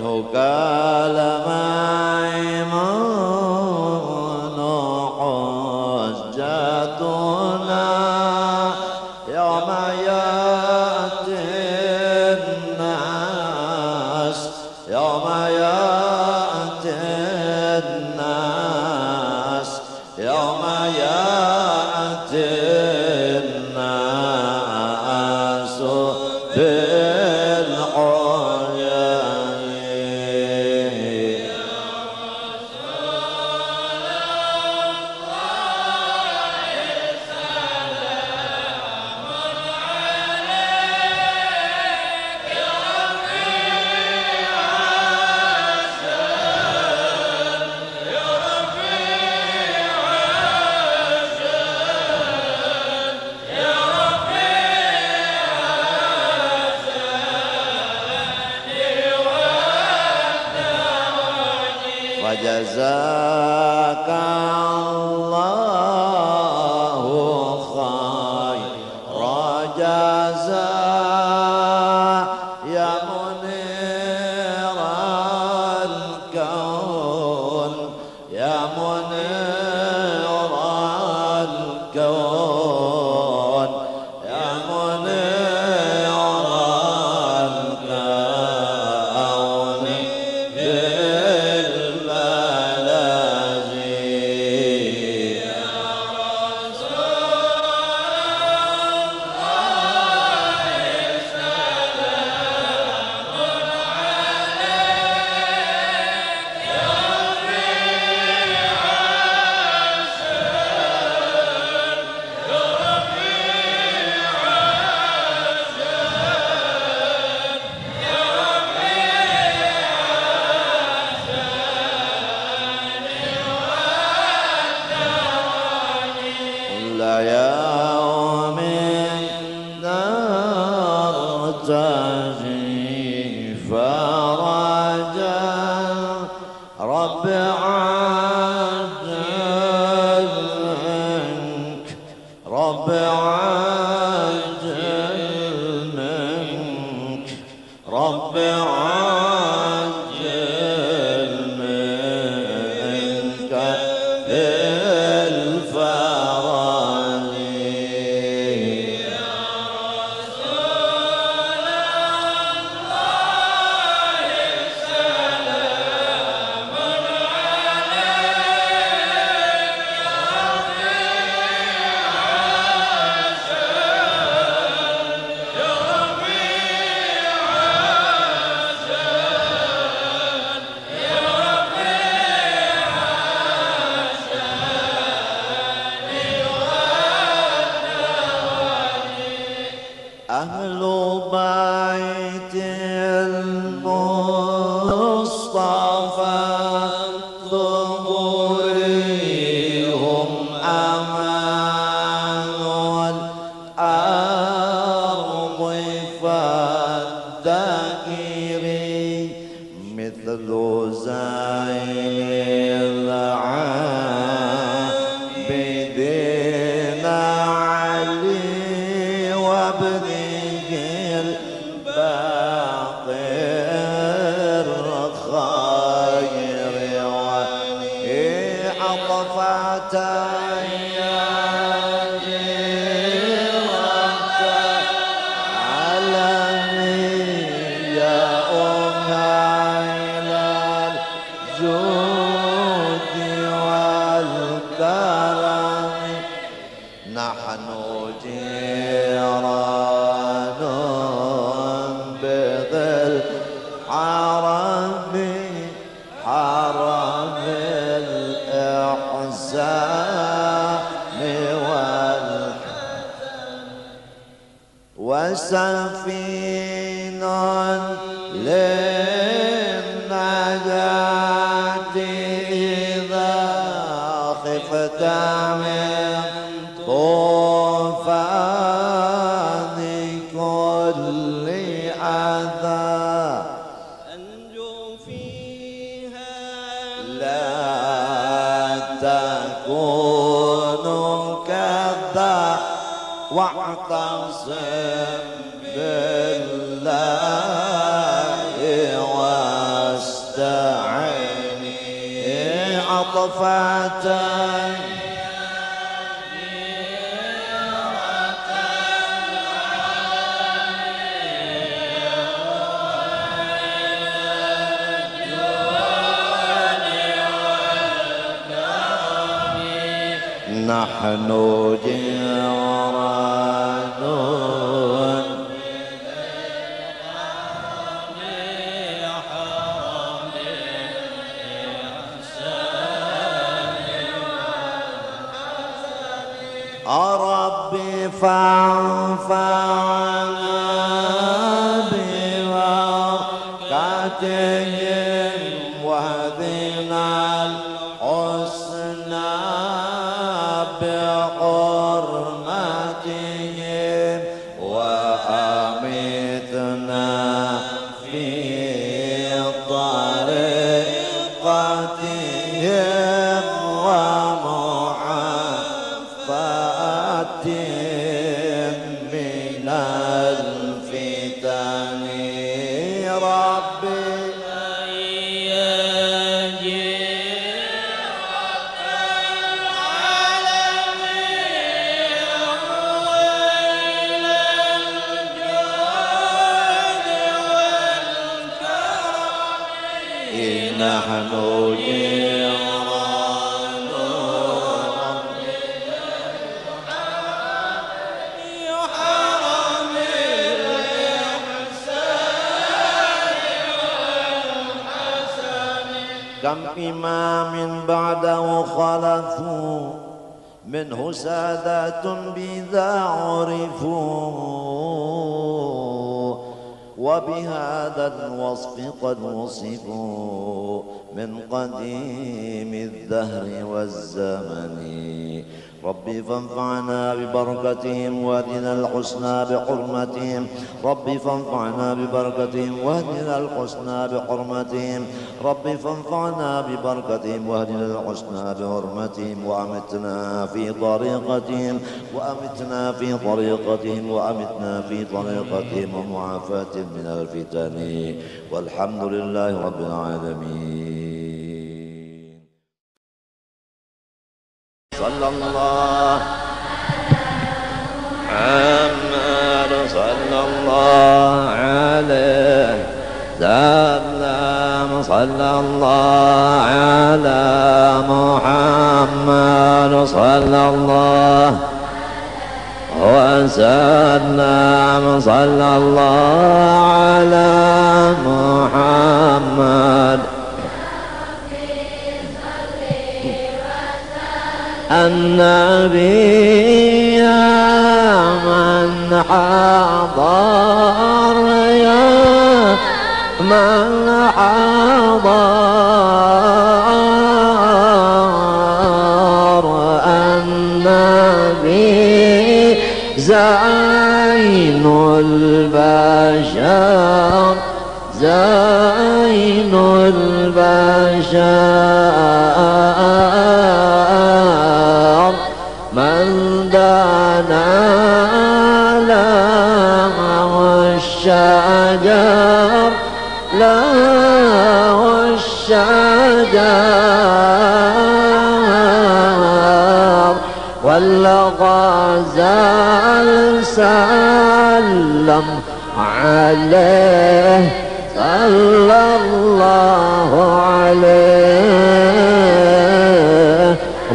منه كالما إيمان حجتنا يوم يأتي الناس واعتصم بالله وقفة نحن جيران بذيقان حرم الإحسان والحسن ربي فانفعنا ببركتهم واهدنا الحسنى بحرمتهم وأمتنا في طريقتهم ومعافاتهم من الفتن ربي نحن جيران حرم الإحسان والحسن كم إمام بعده خلفوا منه سادة بذا عرفوا وبهذا الوصف قد وصفوا من قديم الدهر والزمن ربي فانفعنا ببركتهم واهدنا الحسنى بحرمتهم ربي فانفعنا ببركتهم واهدنا الحسنى بحرمتهم ربي فانفعنا ببركتهم واهدنا الحسنى بحرمتهم وأمتنا في طريقتهم وأمتنا في طريقتهم وأمتنا في طريقتهم ومعافاة من الفتن والحمد لله رب العالمين صلى الله محمد صلى الله عليه وسلم صلى الله على محمد صلى الله وسلم صلى الله على محمد النبي من حضر يا من حضر النبي زين البشر زين البشر من دنا له الشجر له الشجر والغزال سلم عليه صلى الله عليه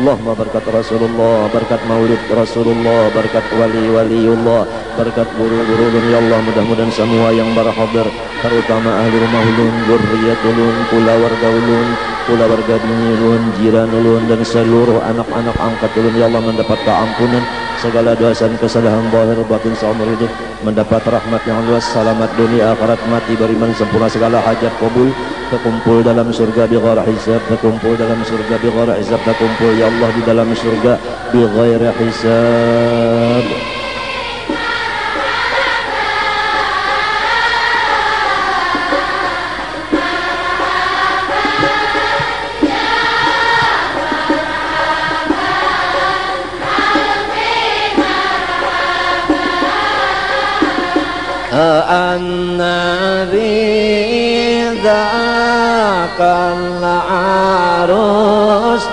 Allahumma berkat Rasulullah, berkat maulid Rasulullah, berkat wali-waliullah, berkat guru-guru ya Allah. Mudah-mudahan semua yang berhadir, terutama ahli rumah ulun, zurriyat ulun, warga ulun, warga bini ulun, jiran ulun, dan seluruh anak-anak angkat ulun ya Allah mendapat keampunan segala dosa dan kesalahan zahir batin seumur hidup, mendapat rahmat yang luas, selamat dunia akhirat, mati beriman sempurna, segala hajat kabul, terkumpul dalam surga bi ghairi hisab, terkumpul dalam surga bi ghairi hisab, terkumpul ya Allah di dalam surga bi ghairi hisab. النبي ذاك العروس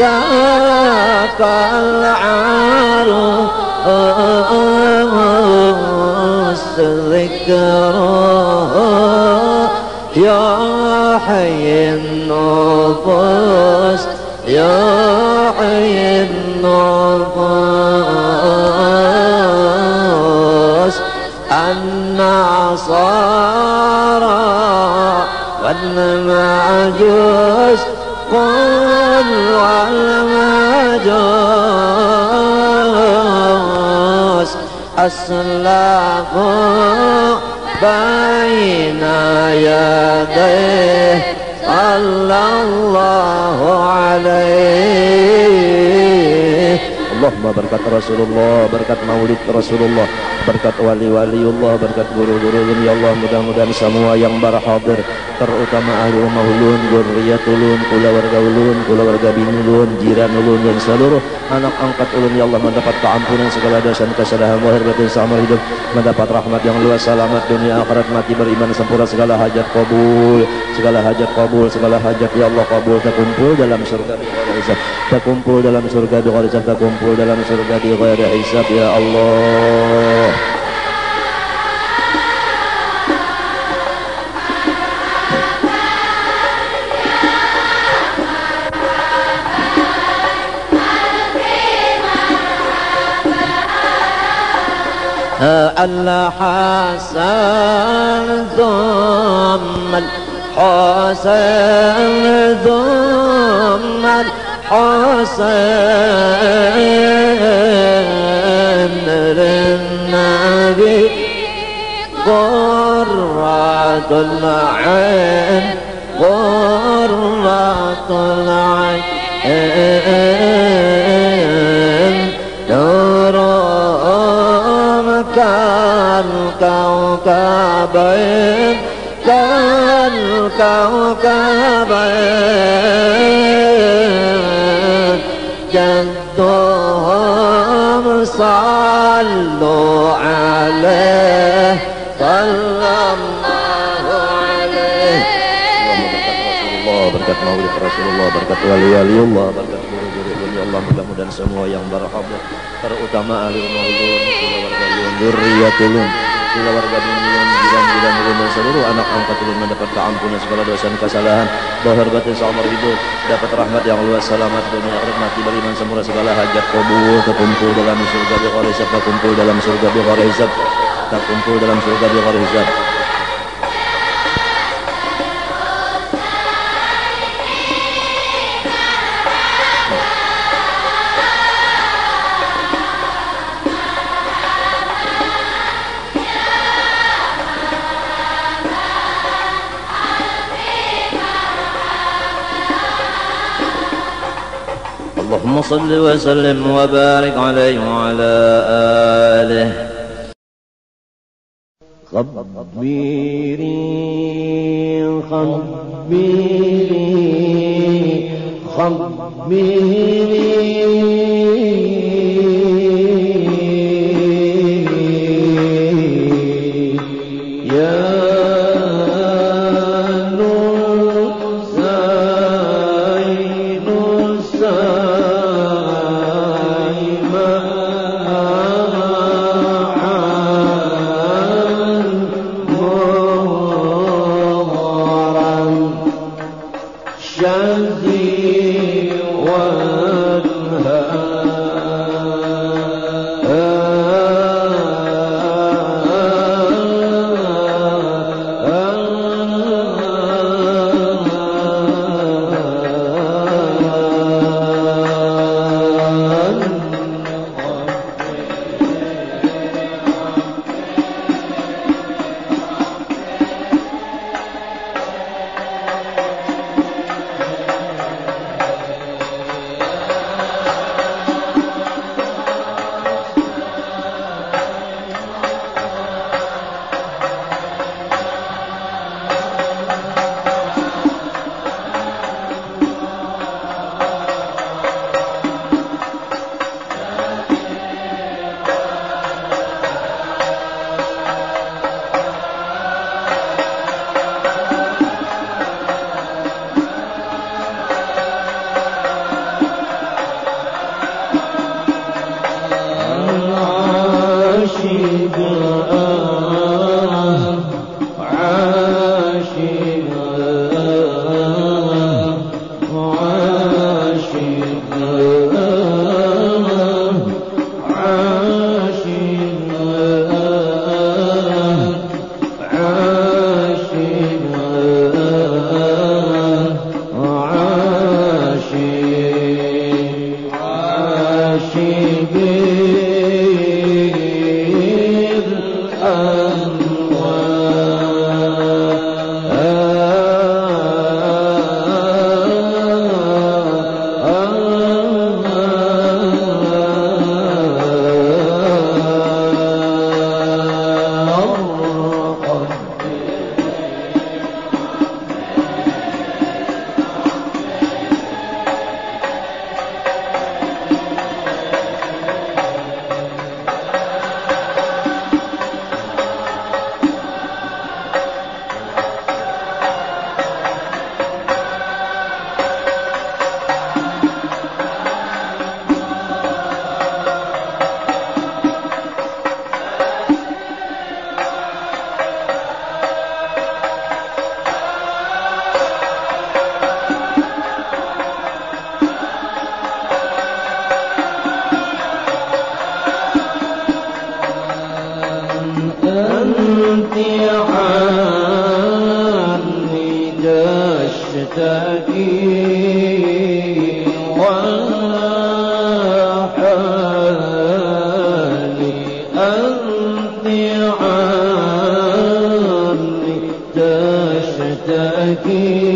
جاءك العروس الذكرى يا حي النفس يا حي النفس النصارى والمعجوس قل والمجوس أسلموا بين يديه صلى الله عليه. Allahumma berkat Rasulullah, berkat maulid Rasulullah, berkat wali-waliullah, berkat guru-gurunya. Ya Allah, mudah-mudahan semua yang berhadir, terutama ahli rumah ulun, gurriyat ulun, keluarga bin ulun, jiran ulun, dan seluruh anak angkat ulun. Ya Allah, mendapat keampunan segala dosa dan kesalahan, lahir batin seumur hidup, mendapat rahmat yang luas, selamat dunia akhirat, mati beriman sempurna, segala hajat kabul, segala hajat kabul, segala hajat ya Allah kabul, terkumpul dalam surga di ghairi hisab, terkumpul dalam surga di ghairi hisab, terkumpul dalam surga di ghairi hisab ya Allah. الحسن ثم الحسن ثم الحسن للنبي قرة العين قرة العين كالكوكبين كالكوكبين جدهم صلوا عليه صلى الله عليه. اللهم بركة مولد رسول الله بركة ولي الله بركة ولي الله. Mudah-mudahan semua yang berhadir terutama ahli rumah ulun, dzurriyyah ulun, keluarga dunia, jiran-jiran ulun dan seluruh anak angkat ulun mendapat keampunan segala dosa dan kesalahan, bahar batin seumur hidup, dapat rahmat yang luas, selamat dunia akhirat, mati beriman sempurna, segala hajat kabul, terkumpul dalam surga bi ghairi hisab, terkumpul dalam surga bi ghairi hisab, terkumpul dalam surga bi ghairi hisab. اللهم صل وسلم وبارك عليه وعلى آله. خبري خبري خبري يا شهدي وانهار الامتحان إذا اشتكي والحال الامتحان إذا اشتكي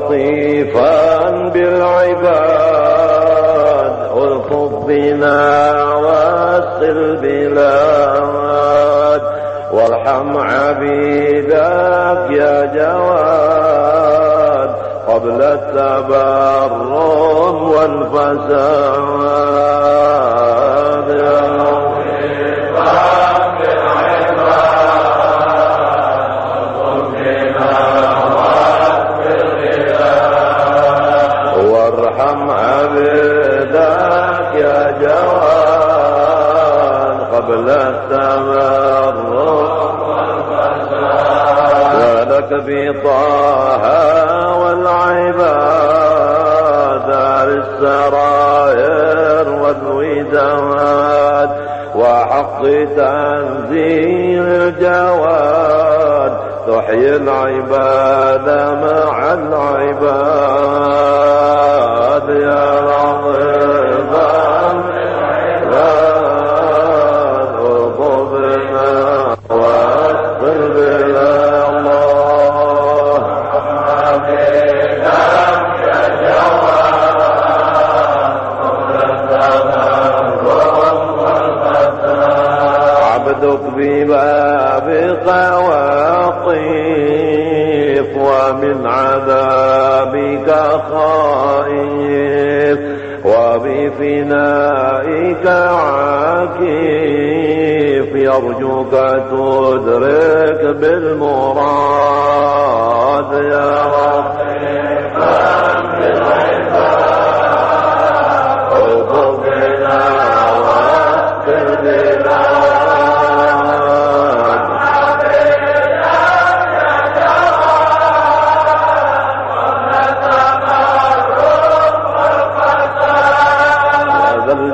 لطيفا بالعباد ألطف بنا واصل بلاد وارحم عبيدك يا جواد قبل التبرم والفساد يا لطيفا عبدك يا جواد قبل التمرد ولك في طه والعباد دار السرائر والوداد وحق تنزيل الجواد تحيي العباد مع العباد يا قواطيف ومن عذابك خائف وبفنائك عاكف يرجوك تدرك بالمراد يا رب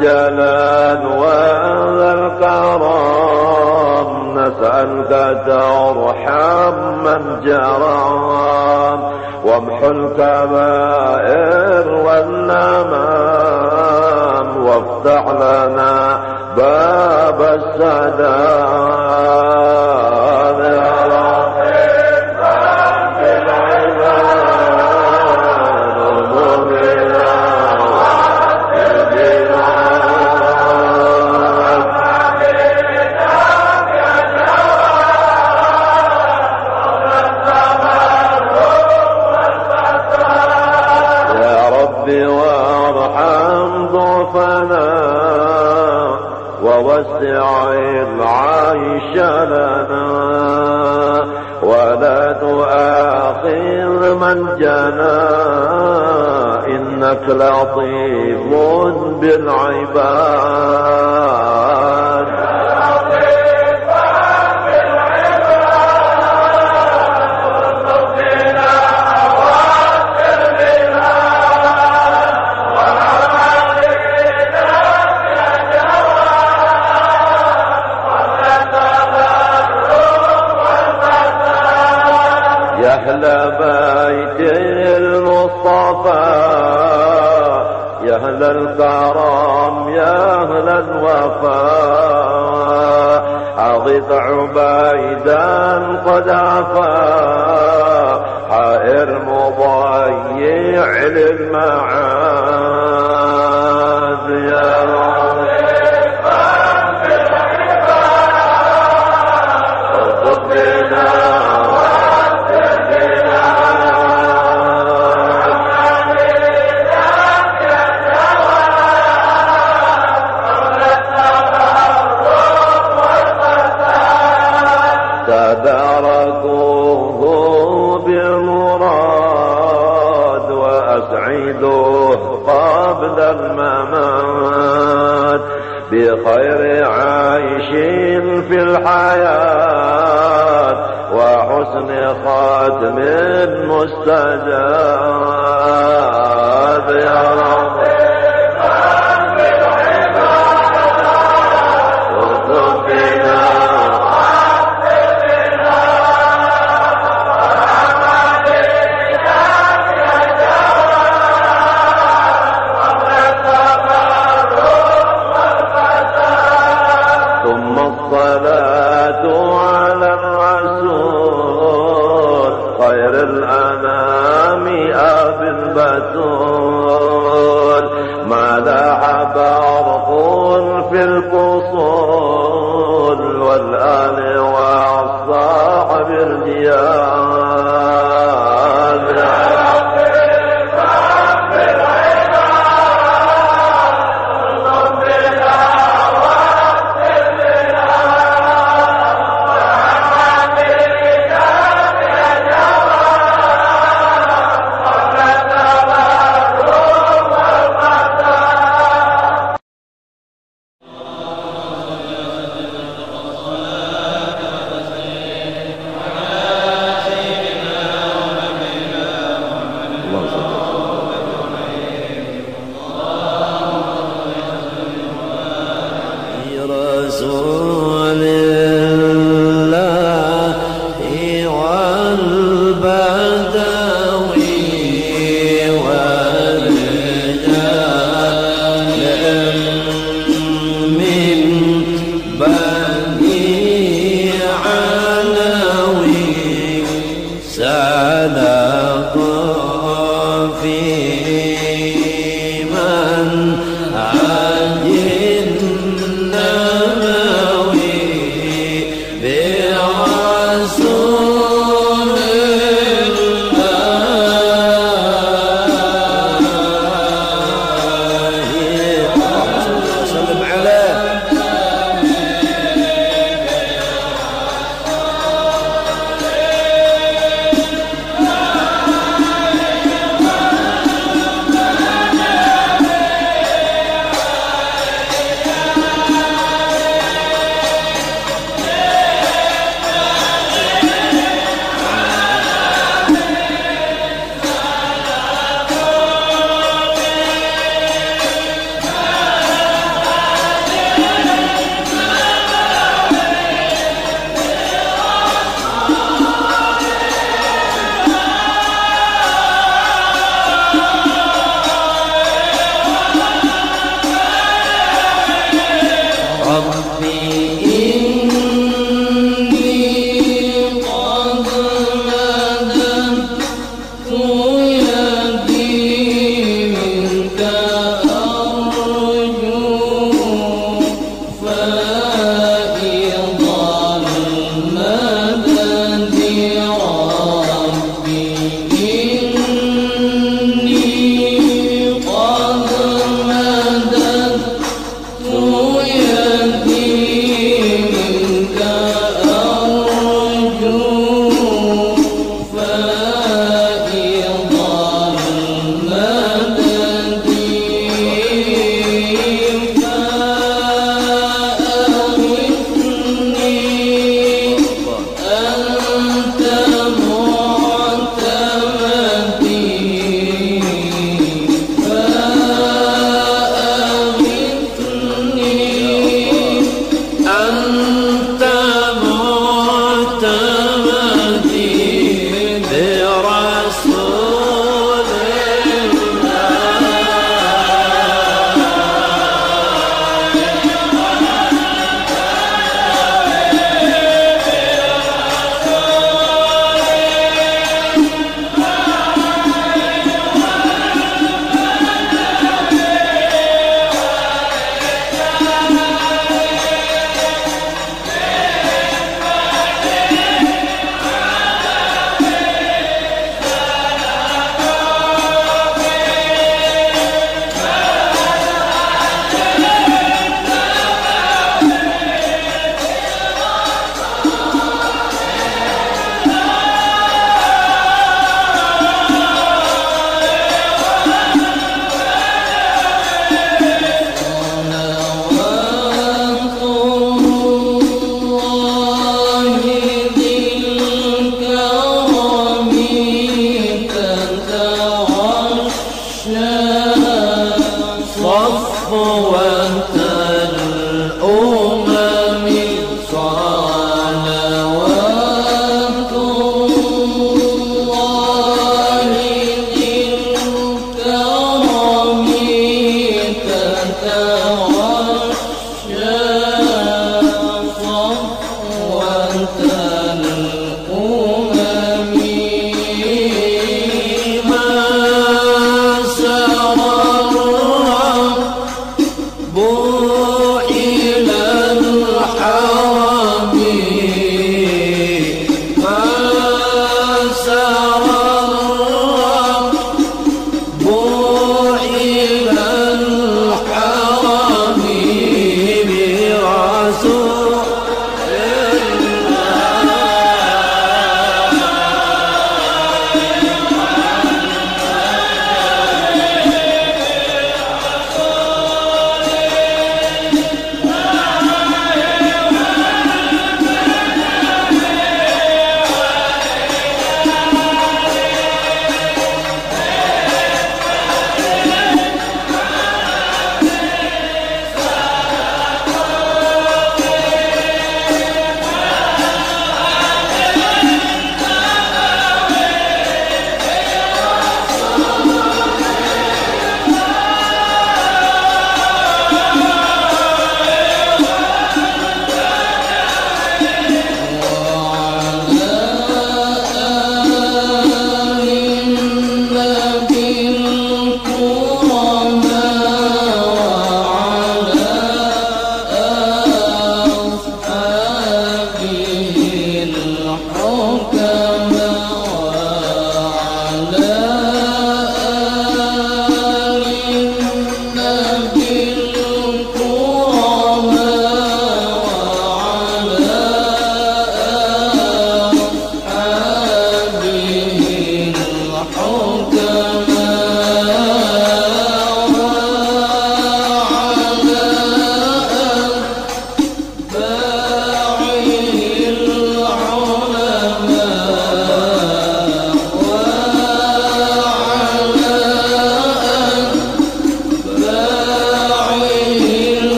جلال وذا الكرم نسألك ترحم من جرم وامحو الكبائر والنمام وافتح لنا باب السداد ووسع العيش لنا ولا تؤاخذ من جنى إنك لطيف بالعباد بيت المصطفى يا أهل الكرم يا أهل الوفاء عضد عبيدا قد عفا حائر مضيع للمعاد يا تداركوه بالمراد وأسعدوه قبل الممات بخير عيش في الحياة وحسن خاتم مستجاب يا رب على الرسول خير الأنام البتول ما ذهب عرق في القصول والآل والصاحب الرجال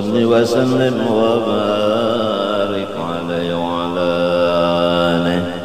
صل وسلم وبارك عليه وعلى آله.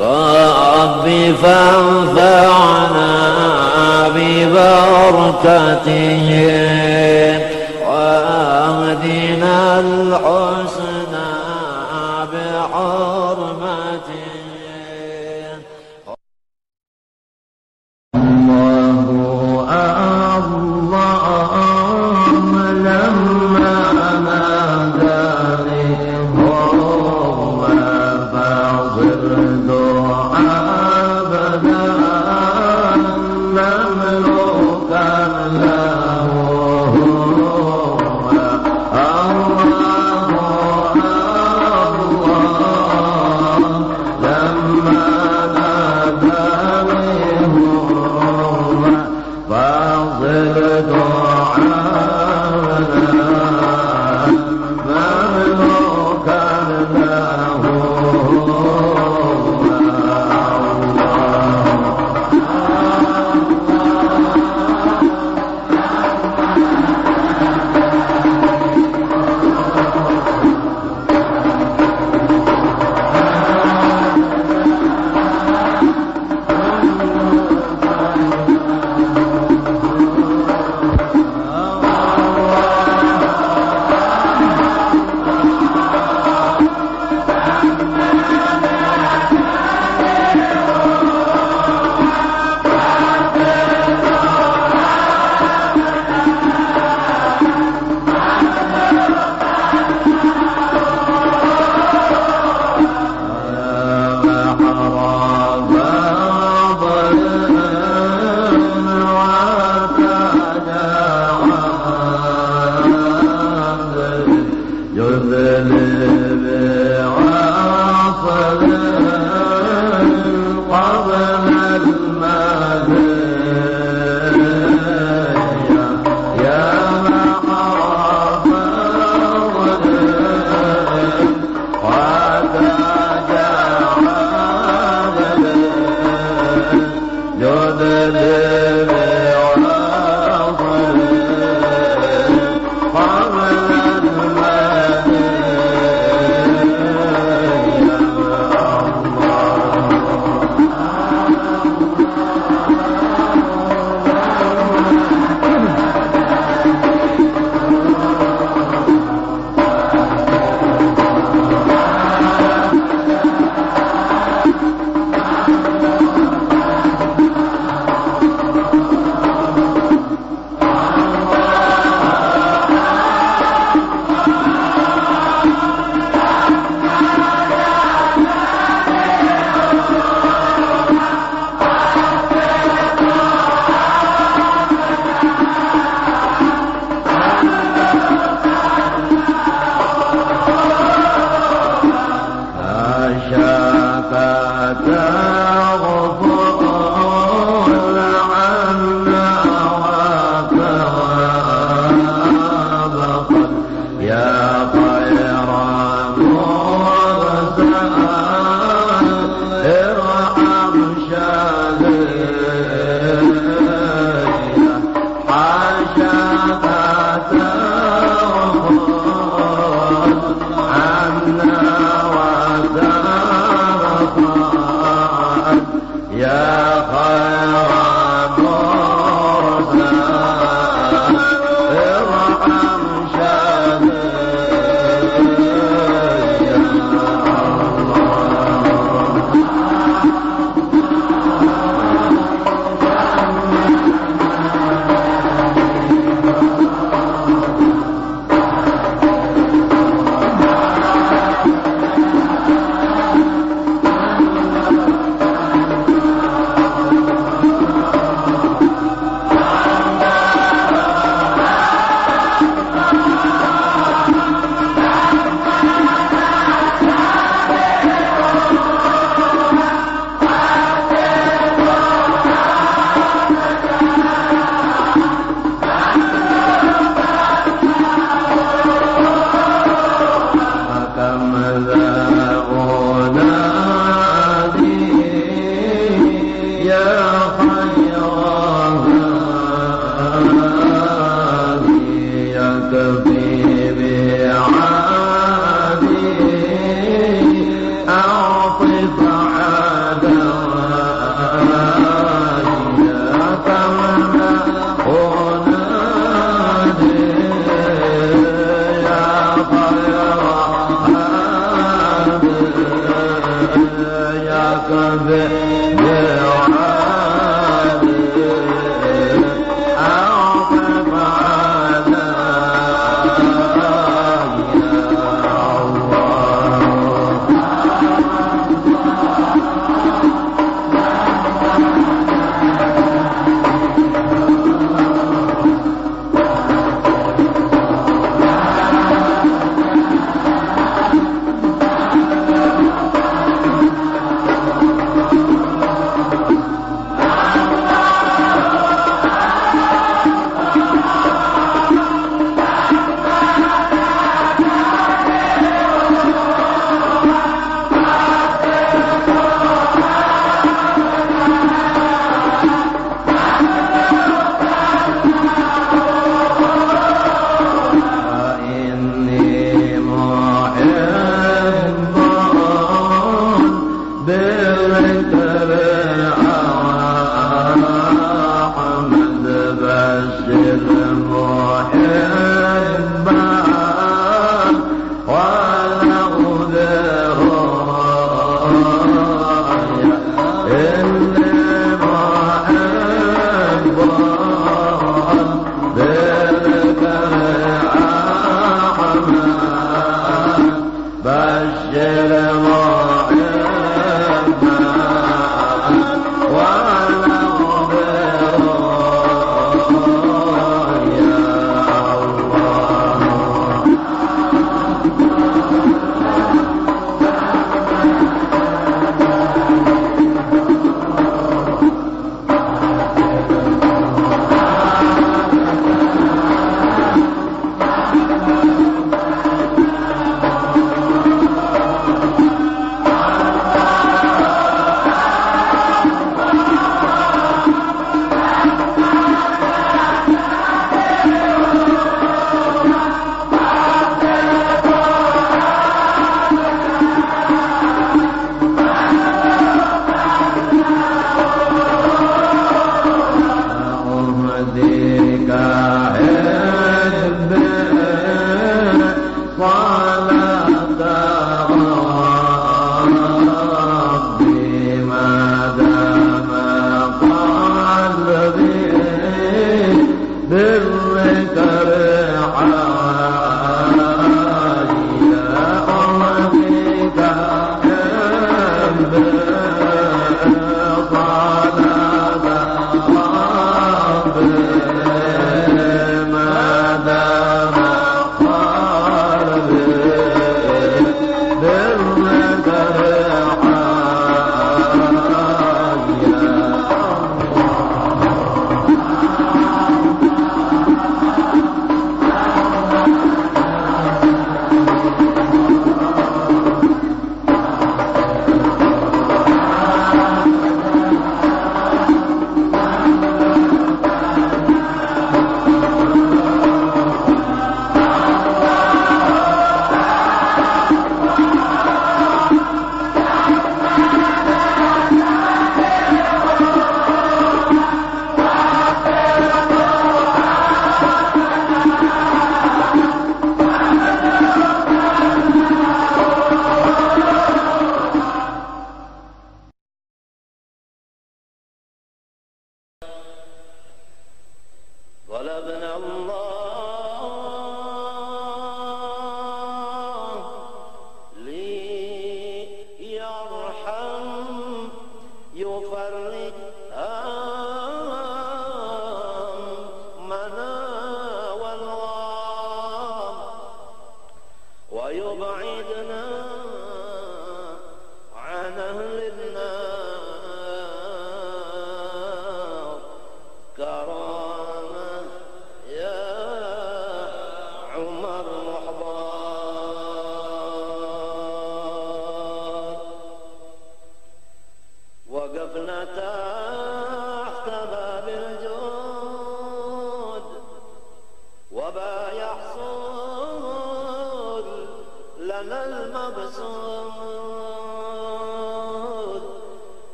رب فانفعنا ببركتهم واهدنا الحسنى بحرمتهم. الله اللهم لما ناداني اللهم فاغفر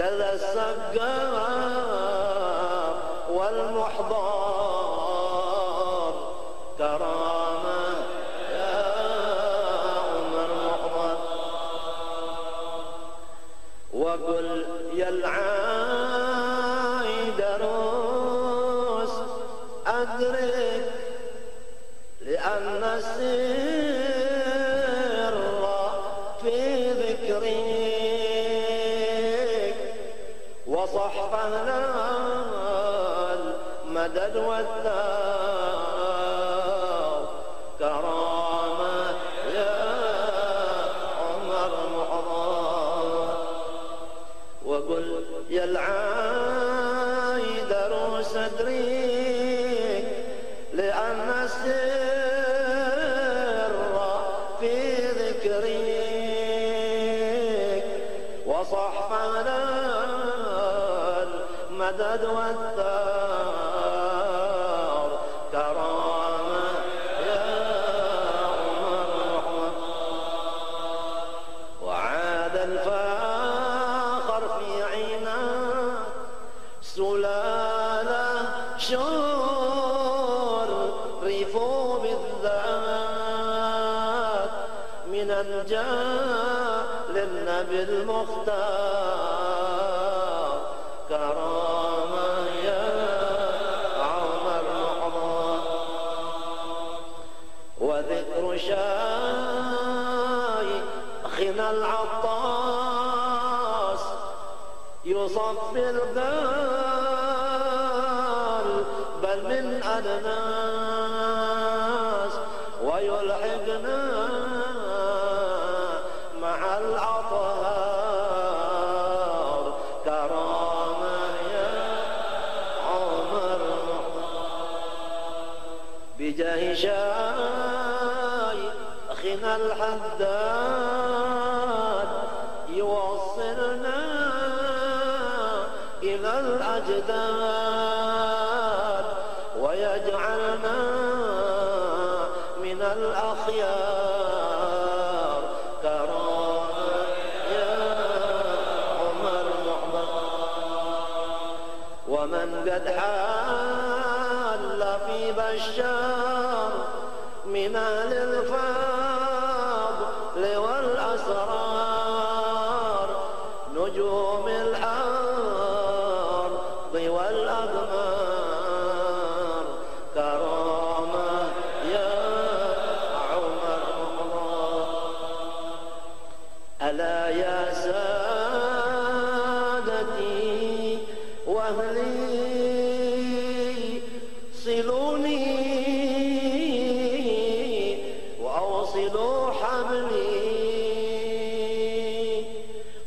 كذا السقاف والمحضار كرامة يا عمر محضر وقل يا العايدروس أدرك لأن السر في ذكرك وصحفنا المدد والثار كرامة يا عمر محضر وقل يا العايدروس صدريك لأن السر وصحفنا المدد والثار كرامة يا عمر وعاد الفاخر في عيناك سلالة شور رفوا بالذات من الجاه للنبي المختار كرامة يا عمر محضر وذكر شيخنا العطاس يصفي القلب بل من أدناس ويلحقنا مع الأطهار كرامة يا عمر بجاه شيخنا الحداد يوصلنا إلى الأجداد ويجعلنا من الأخيار كرامة ومن قد حل في بشار من أهل الفضل والأسرار نجوم الأرض والأقمار كرامة يا عمر محضر ألا يا سادتي وأهلي صلوني وأوصلوا حبلي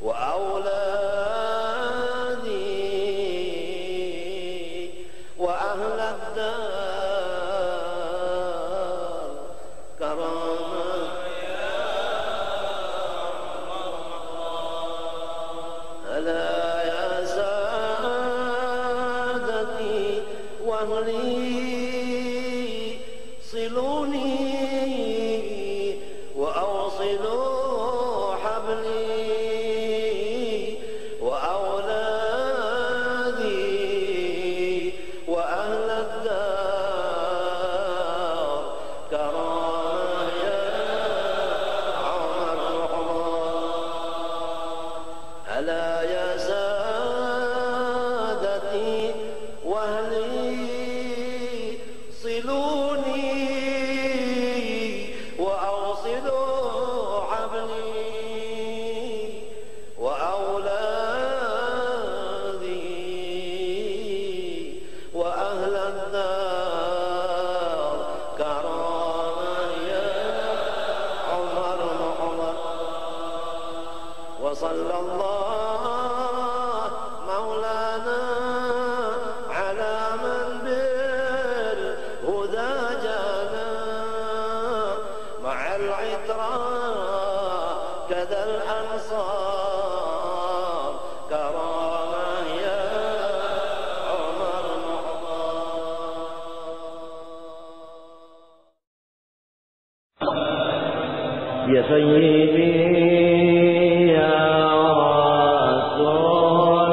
وأولادي وأهل الدار كرامة يا عمر محضر ألا يا وأهلي صلوني وأوصلوا حبلي وأولادي وأهل الدار كرامة يا عمر محضر ألا يا سادتي وأهلي صلوني وأوصلوا حبلي وأولادي وأهل الدار كرامة يا عمر محضر وصلى الله مولانا كذا الأنصار كرامة يا عمر محضر يا سيدي يا رسول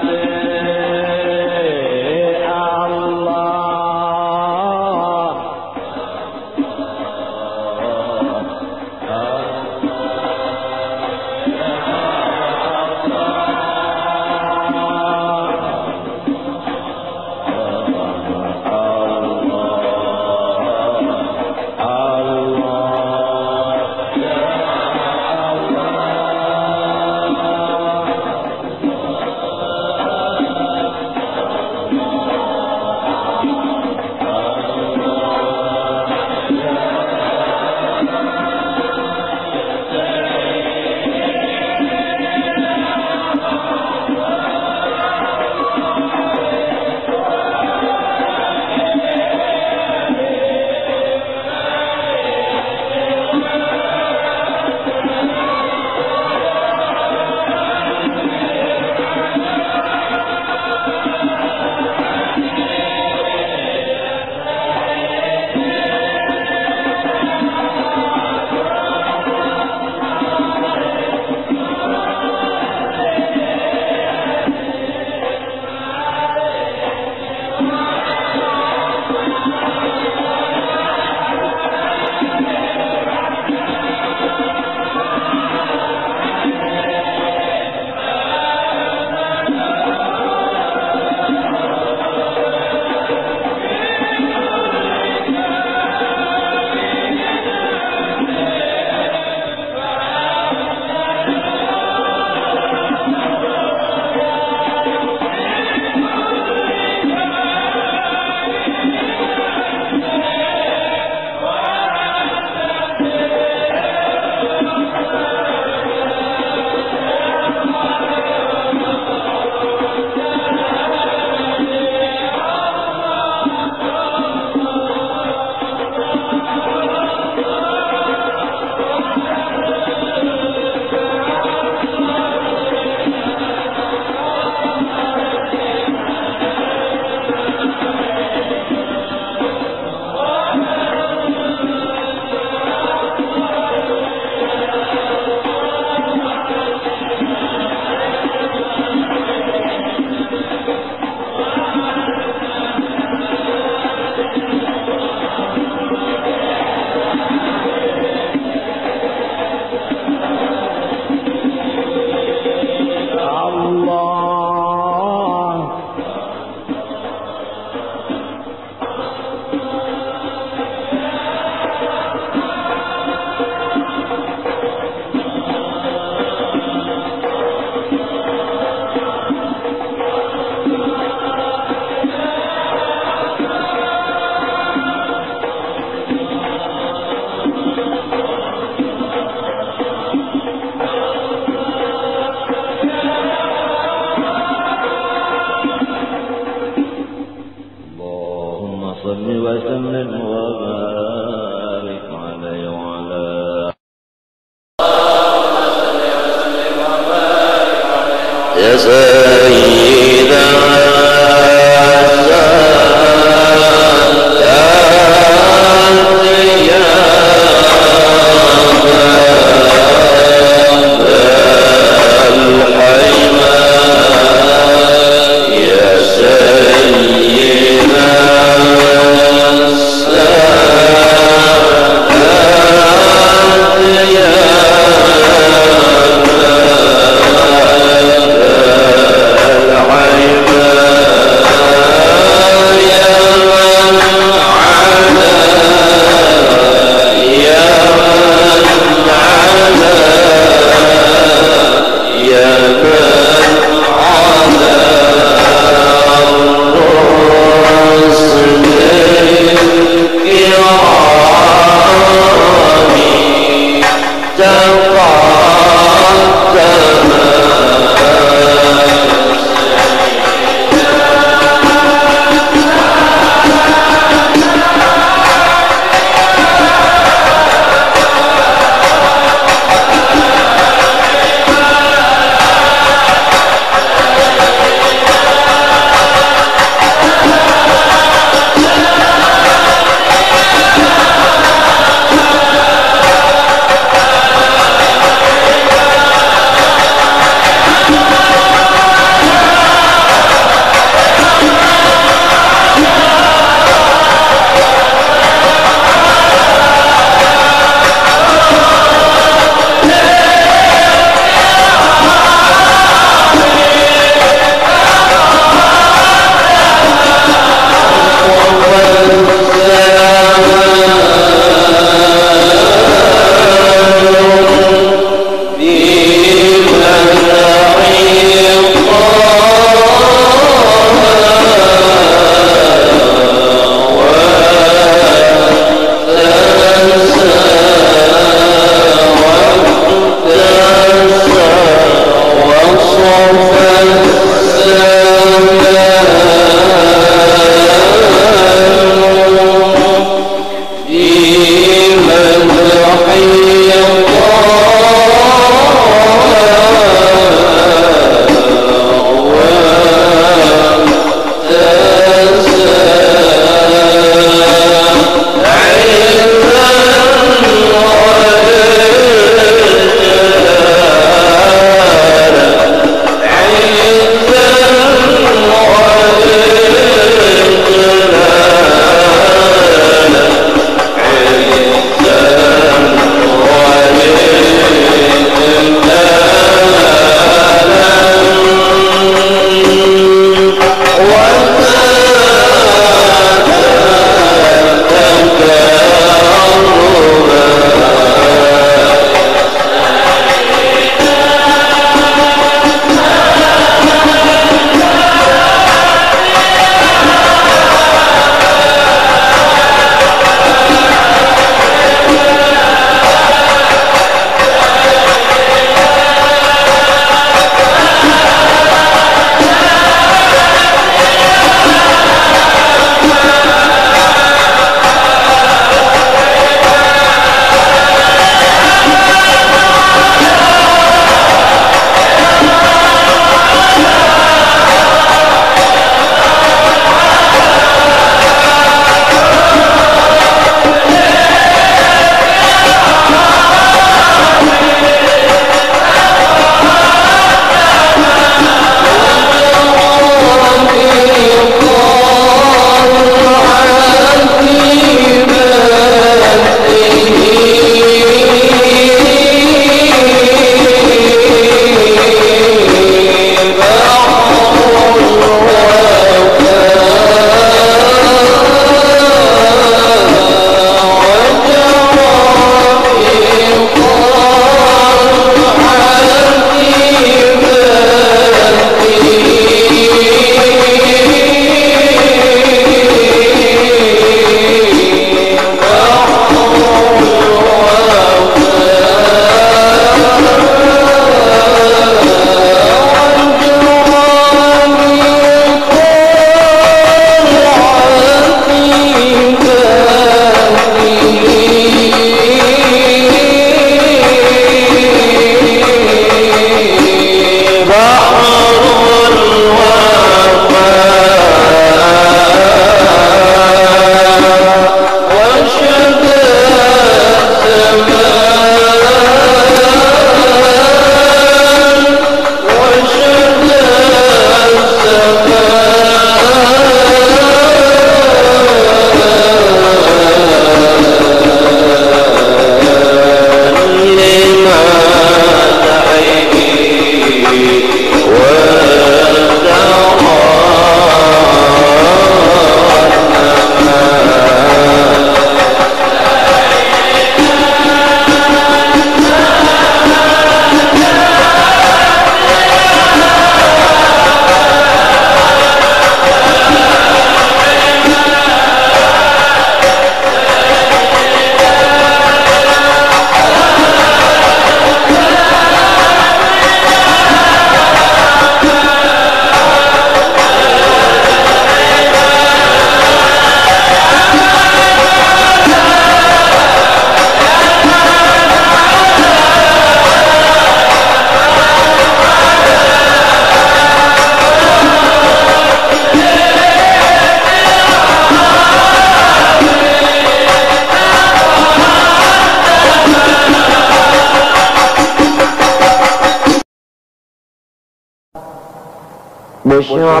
بشرى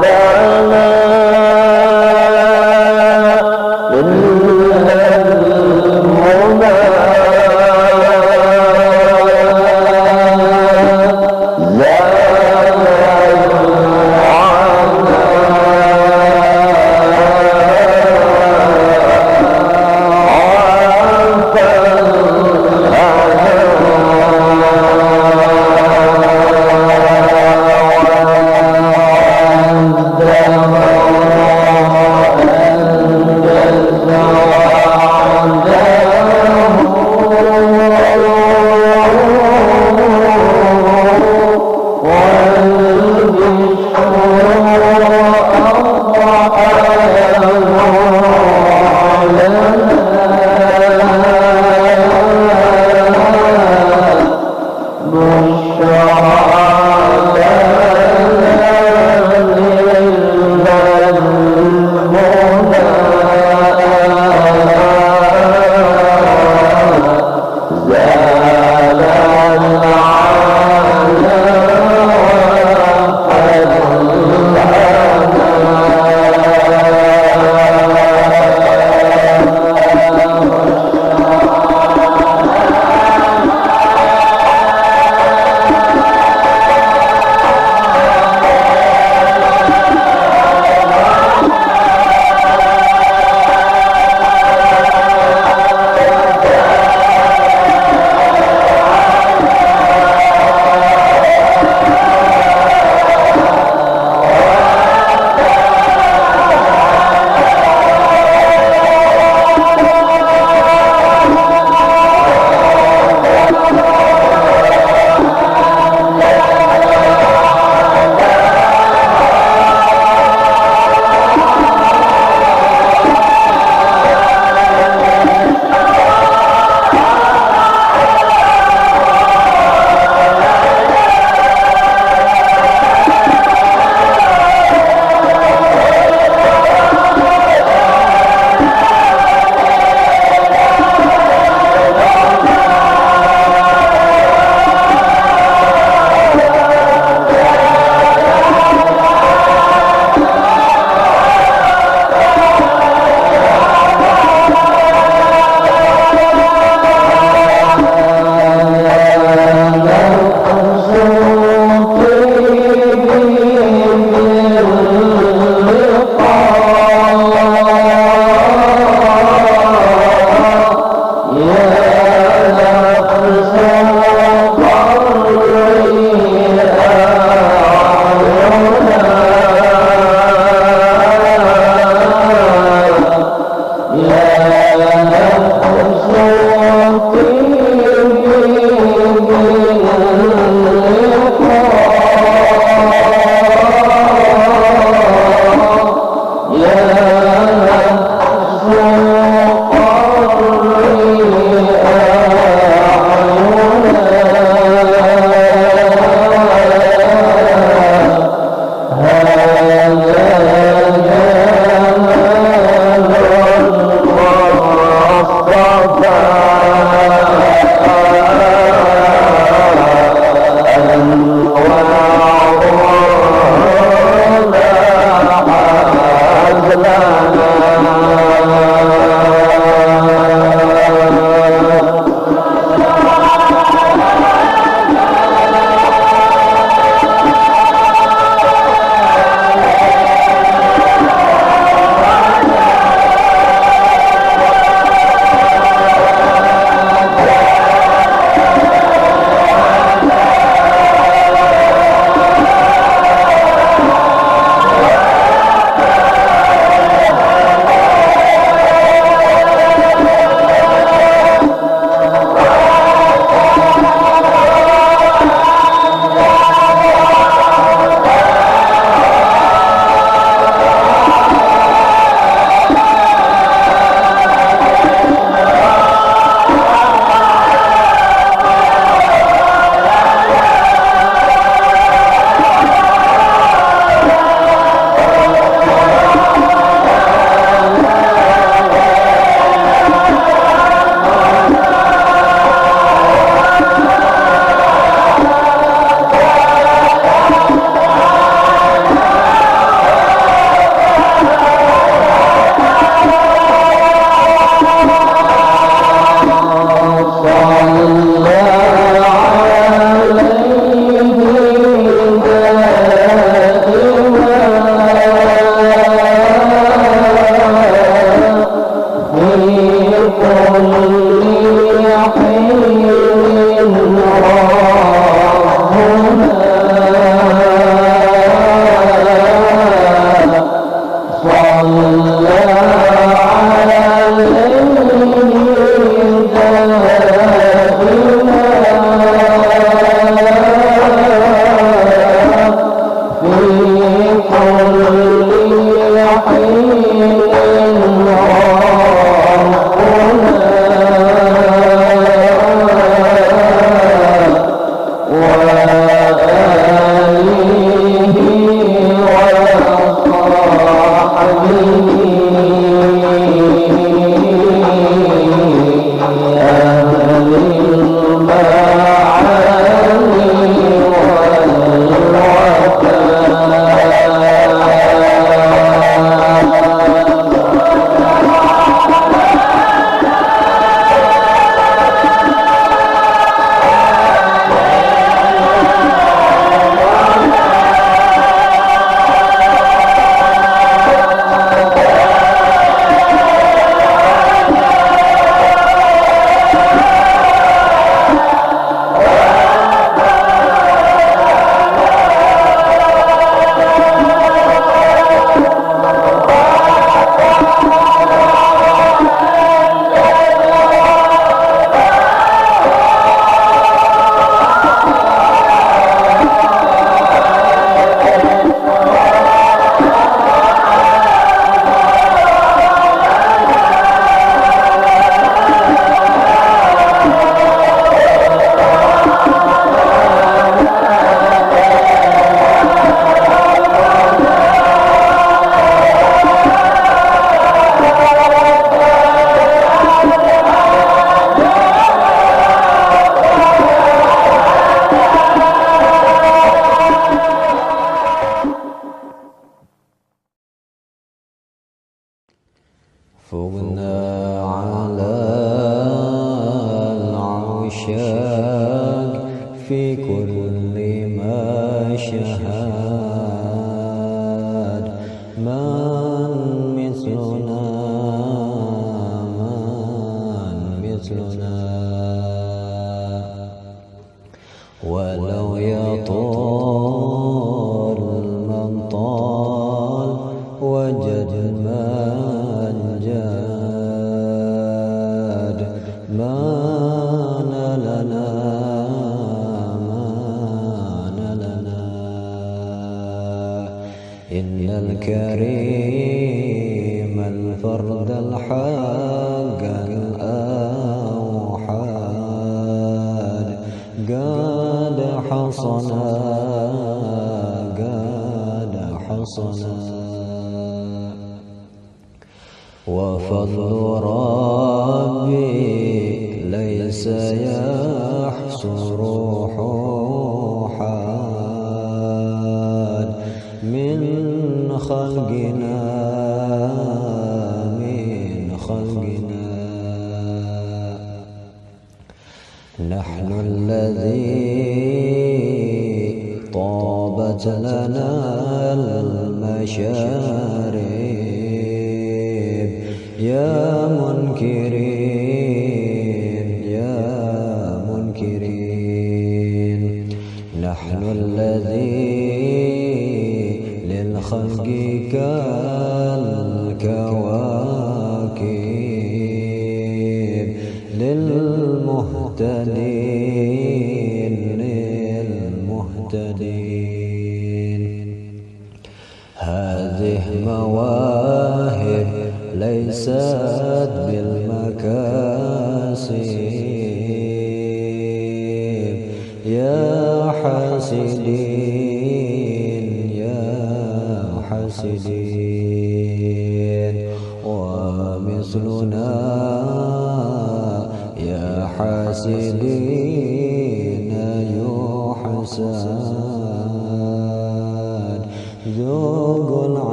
لنا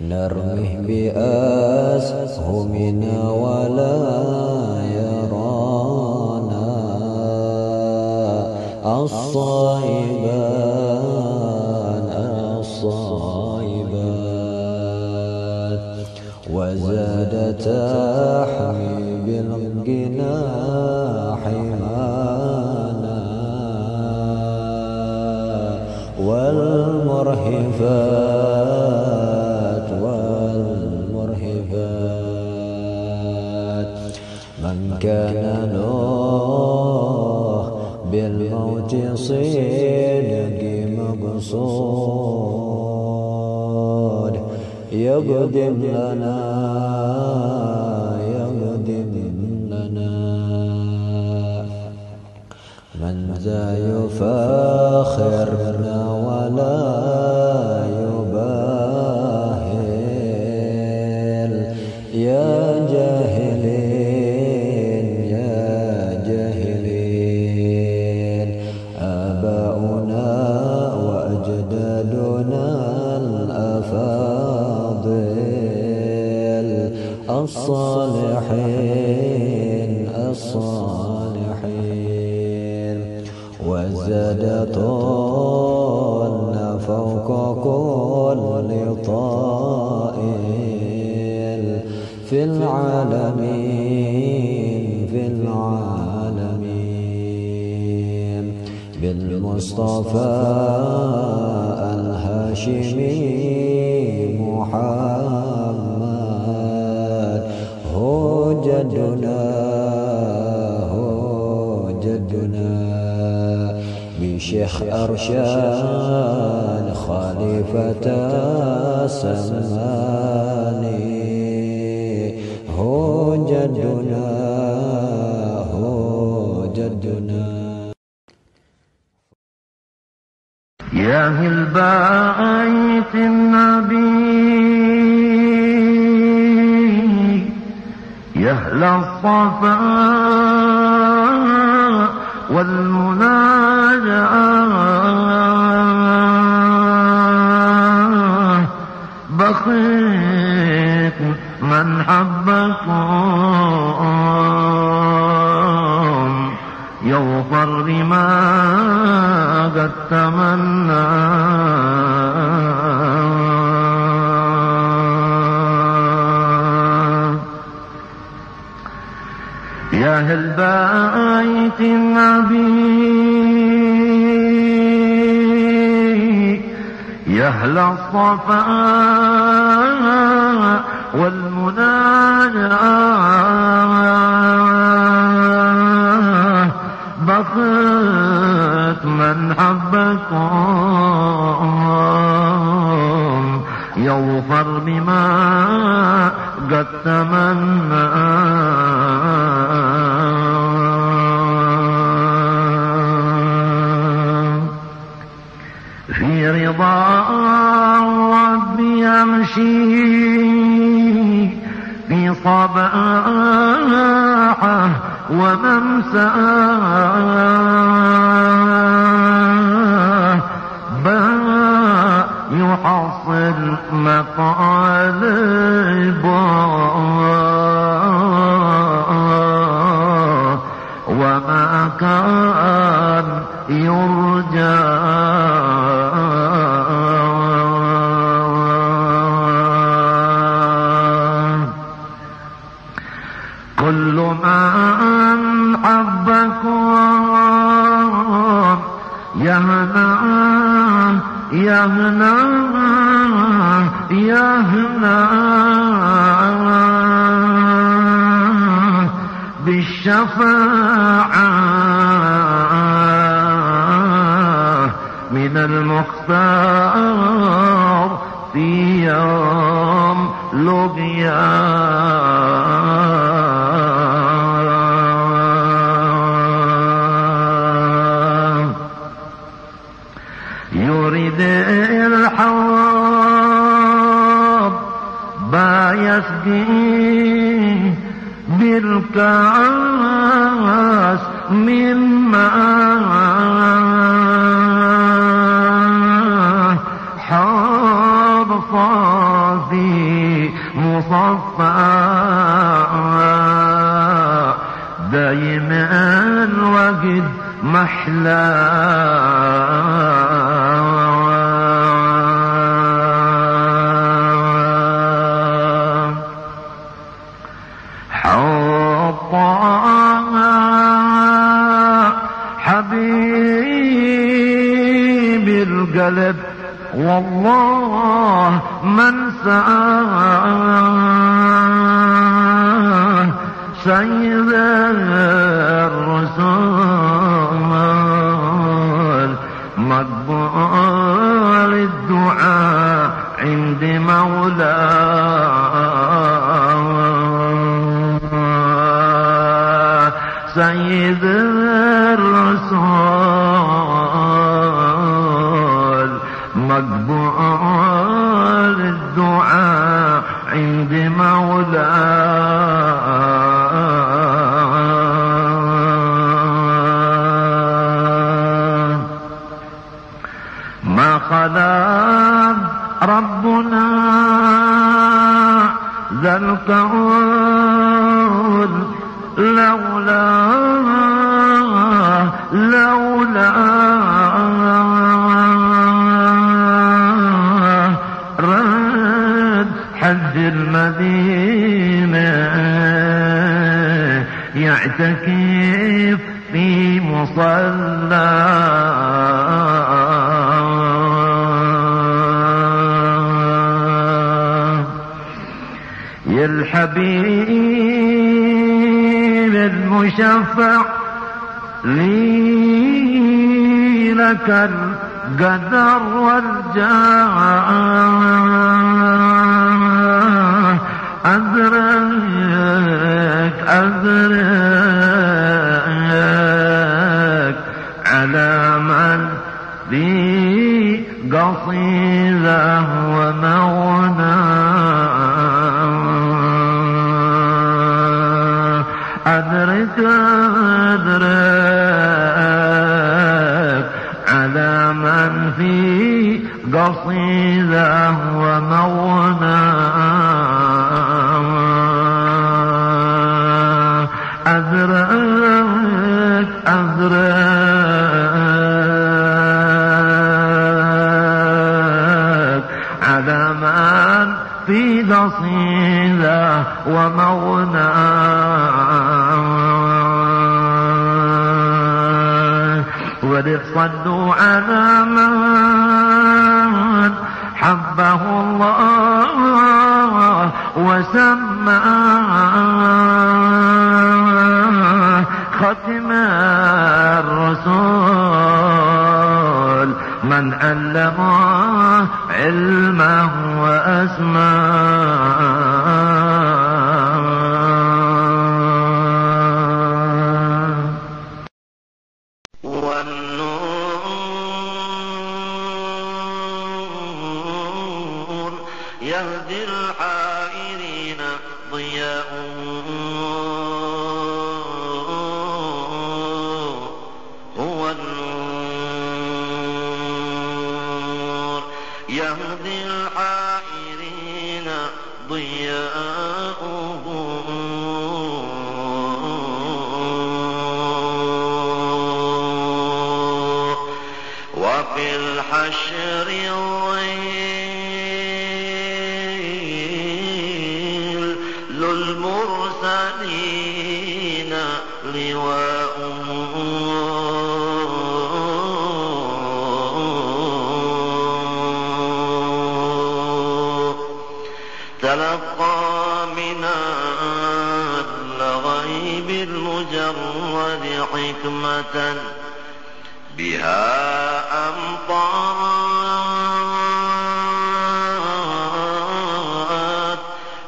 نرمه بأسهمنا ولا يرانا الصائبان الصائبات وزاد تحمي بالجناح مانا والمرهفات من كان له بالموت صدق مقصود يقدم لنا من ذا يفاخرنا ولا يباهل يا جاهلين آباؤنا وأجدادنا الأفاضل الصالحين وزاد طولنا فوق كل طائل في العالمين بالمصطفى الهاشمي محمد هو جدنا بشيخ أرشاد خليفة السماني هو جدنا يا أهل بيت النبي يا أهل الصفا والمناجاة بقيت من حبكم يغفر لما قد تمنى يا أهل بيت النبي يا أهل الصفا والمناجاة بقيت من حبكم يغفر بما قد تمنى في رضا ربي أمشي في صباحه وممساه با يحصل مطالبه وما كان يرجى كل من حبكم يهنا بالشفاعة من المختار في يوم لقيا يريد الحواب با يسقي بالكاس من ماء حاب القاضي مصفى دايما الوجد محلى القلب والله من سعاه سيد الرسول مطبوع للدعاء عند مولاه سيد الرسول مطبوع للدعاء عند مولاه ما خلق ربنا ذا الكون حج المدينة يعتكف في مصلى يا الحبيب المشفع لي لك القدر والجاه أدرك على من ذي قصيدة ومغنى أدرك على من في قصيدة ومغنى أدرك على من في قصيدة ومغنى ولذ صلوا على من حبه الله وسماه ختم الرسول من علمه علمه وأسماه والنور يهدي الحائرين ضياء يهدي الحائرين ضياءه وفي الحشر الظليل للمرسلين لواء تلقى من الغيب المجرد حكمة بها أمطرت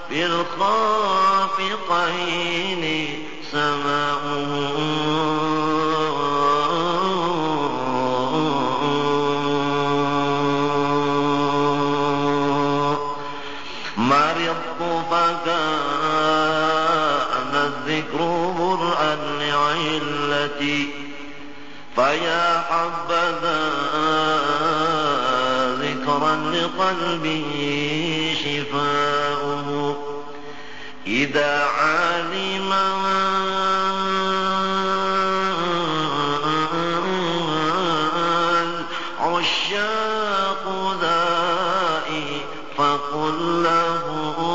في الخافقين سماؤه فكان الذكر برأً لعلتي فيا حبذا ذكر وسحرا لقلبه شفاؤه إذا علم عشاق دائي فقل لهم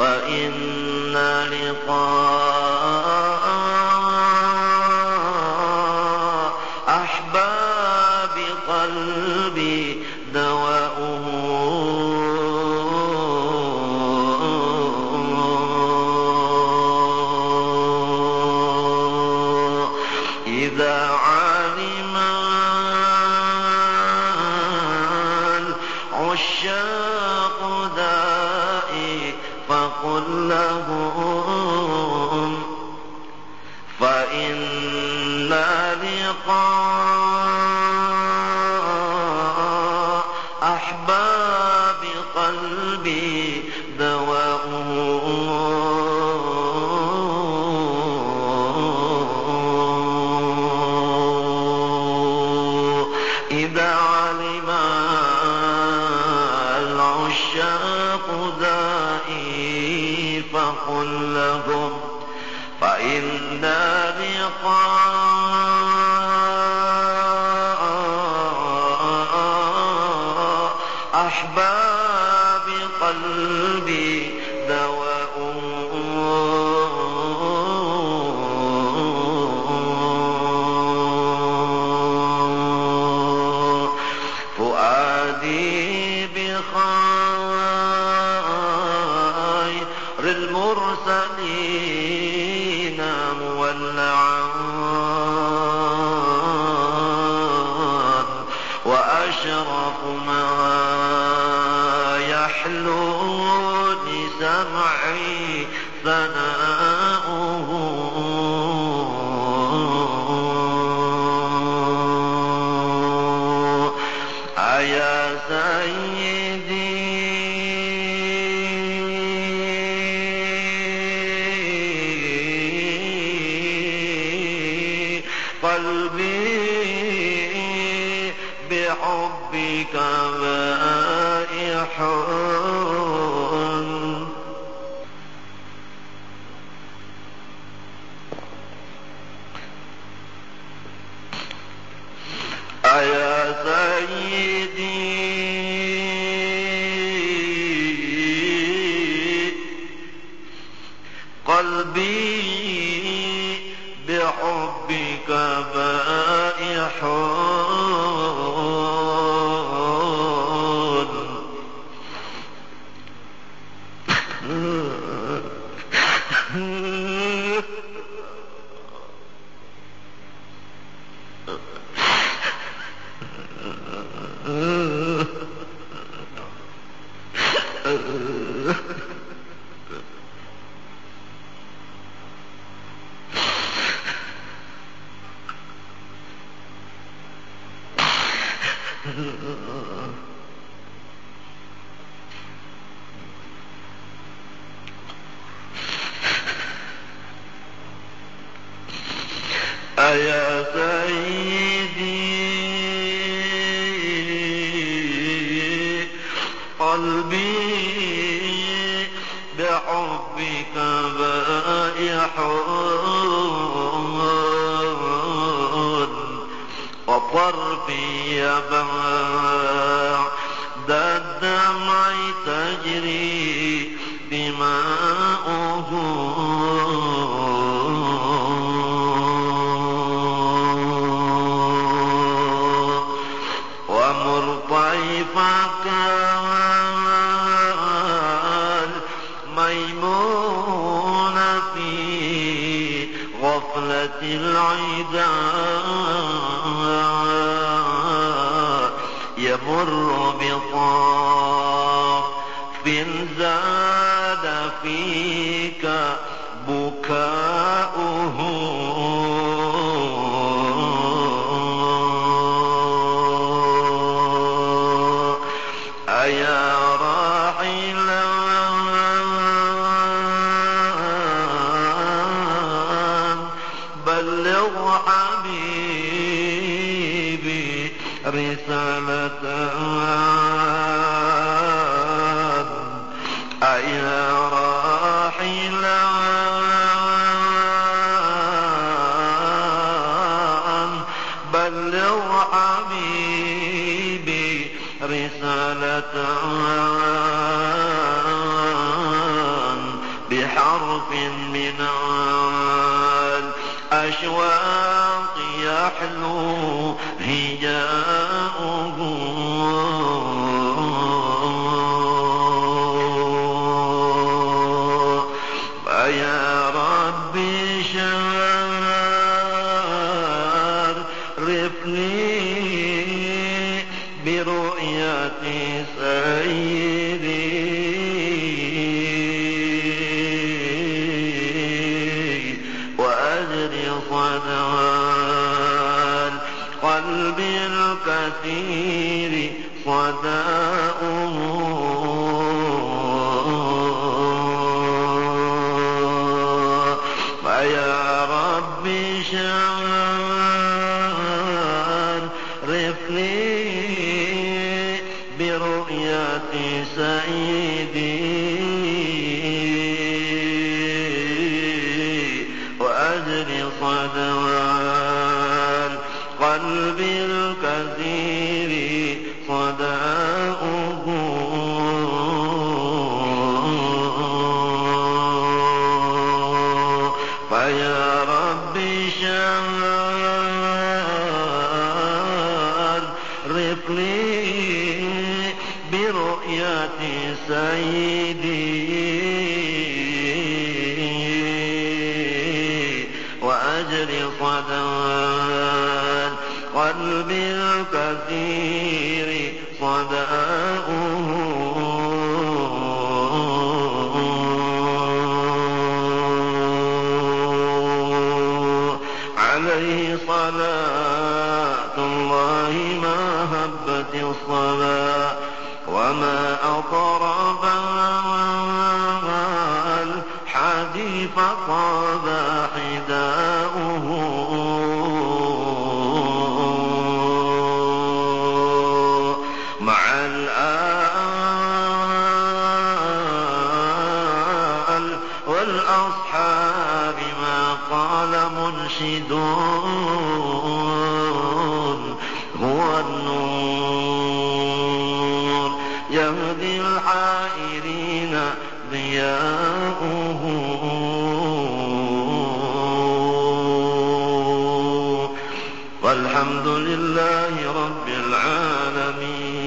فإن لقاء أحباب قلبي دواؤه إذا علم عشاق دائي فقل لهم فإن لقاء أحباب قلبي دواؤه إذا علم العشاق دائي فقل لهم فإن لقاء أحباب قلبي دواؤه خير المرسلين مولعا وأشرف ما يحلوني سمعي ثناؤه أيا سيدي قلبي بحبك مائح أيا سيدي قلبي بحبك بائح أيا سيدي قلبي بحبك بائح وطرفي بعد الدمع تجري دماؤه ومرطيفك الميمون في غفلة العداء يمر بطاف زاد فيك بكاؤه أيا راحلا بلغ حبيبي رسالتان بحرف من عال أشواق يحلو هجاؤه فيا ربي شرفني برؤية سيدي وأجري صدعان قلبي الكثير صداؤه فيا ربي شرفني برؤية سيدي وأجري صدعان قلبي الكثير صداؤه فيا ربي شرفني برؤية سيدي وأجري صدعان قلبي الكثير صداؤه عليه صلاة الله ما هبت الصلاة وما أطرب الحديث فطاب حداؤه مع الآل والأصحاب ما قال منشدون هو النور يهدي الحائرين ضياؤه والحمد لله رب العالمين.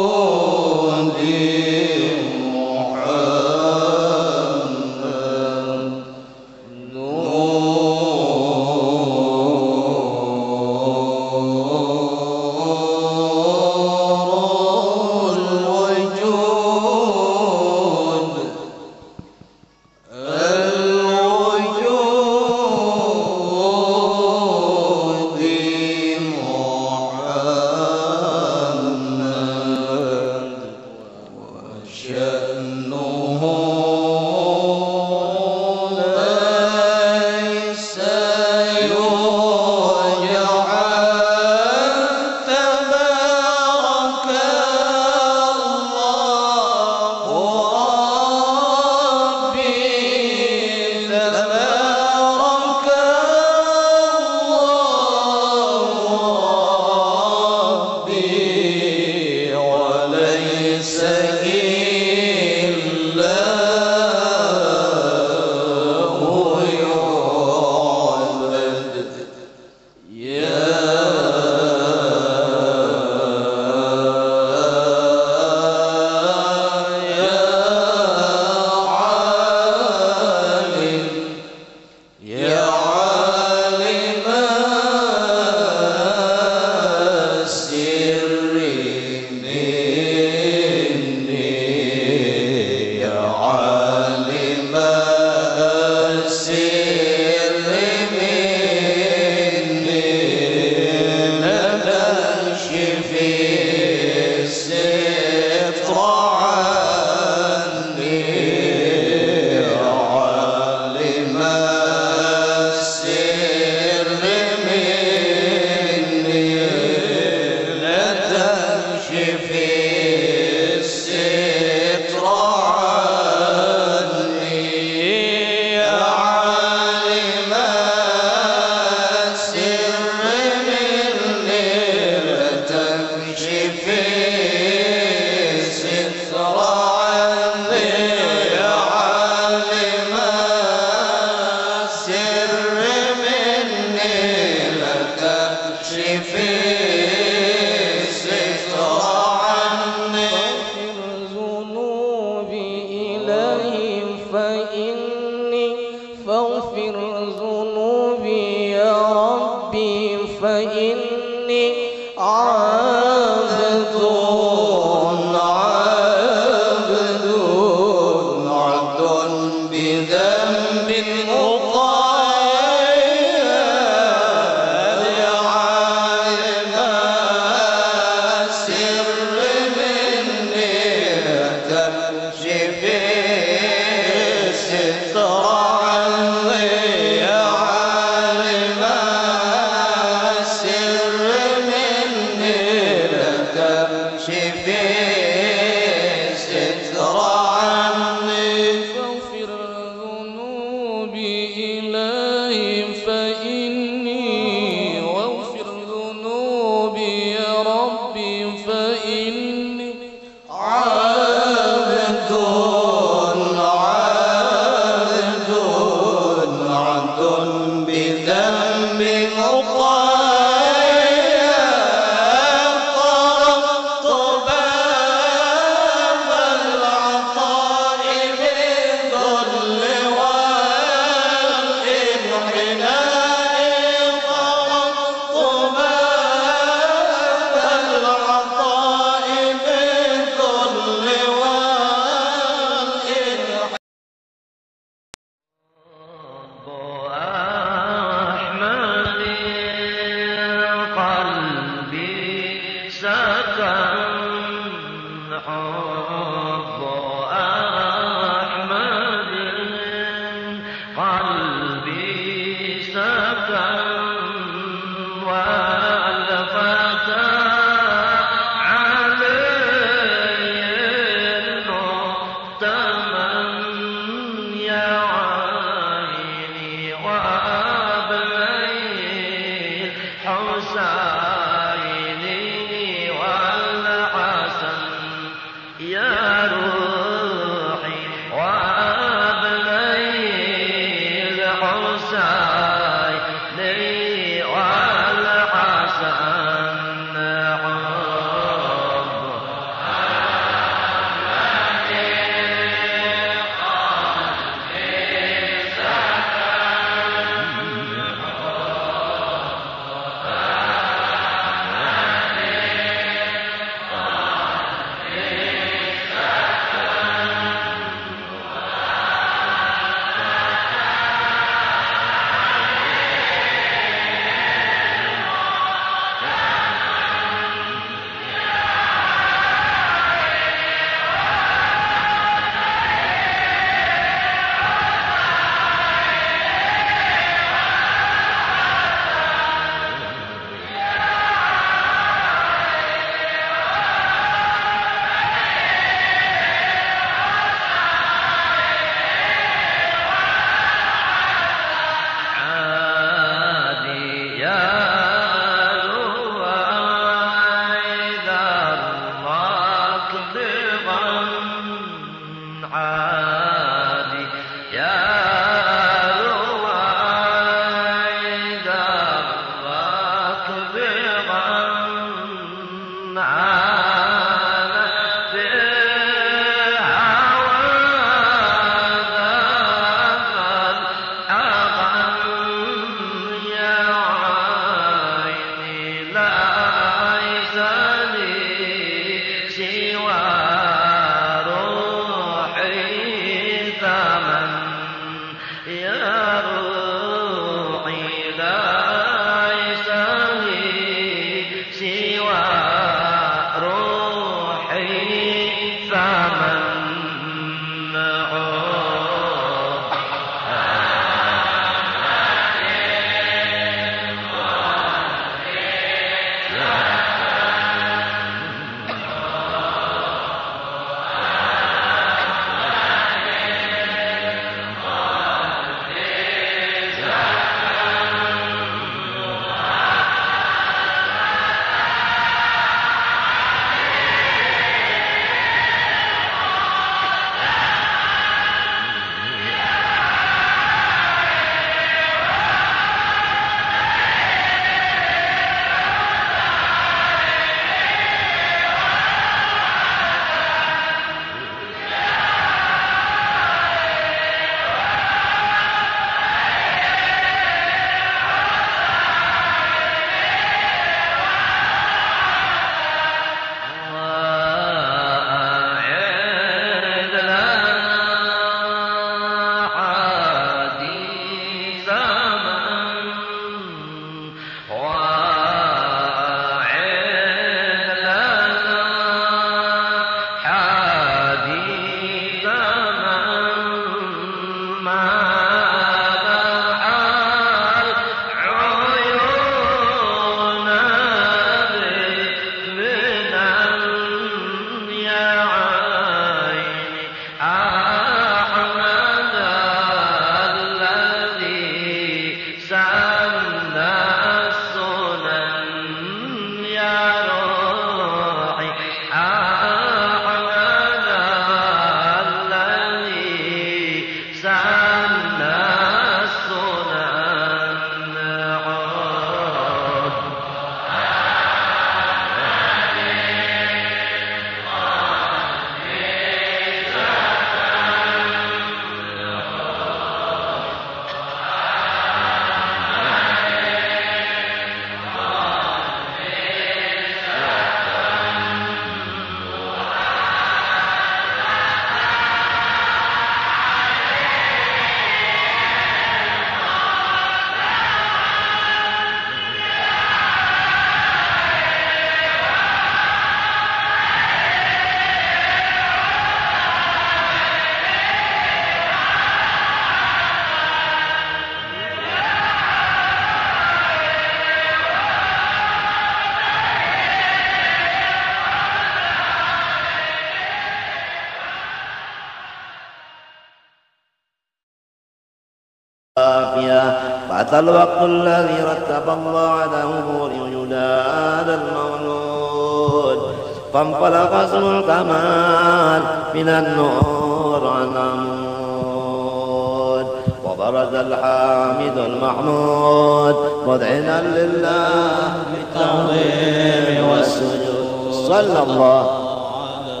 فأتى الوقت الذي رتب الله على أمور ينادى المولود فانطلق اسم الكمال من النور عن عمود وبرز الحامد المحمود مذعنا لله بالتعظيم والسجود صلى الله على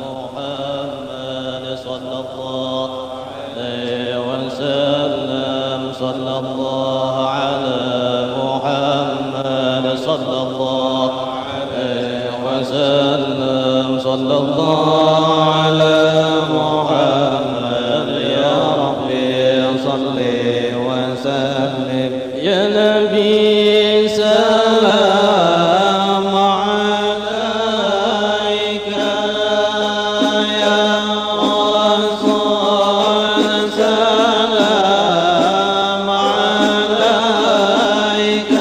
محمد صلى الله عليه وسلم صلى الله صلى الله عليه وسلم صلى الله على محمد يا ربي صل وسلم يا نبي سلام عليك يا رسول سلام عليك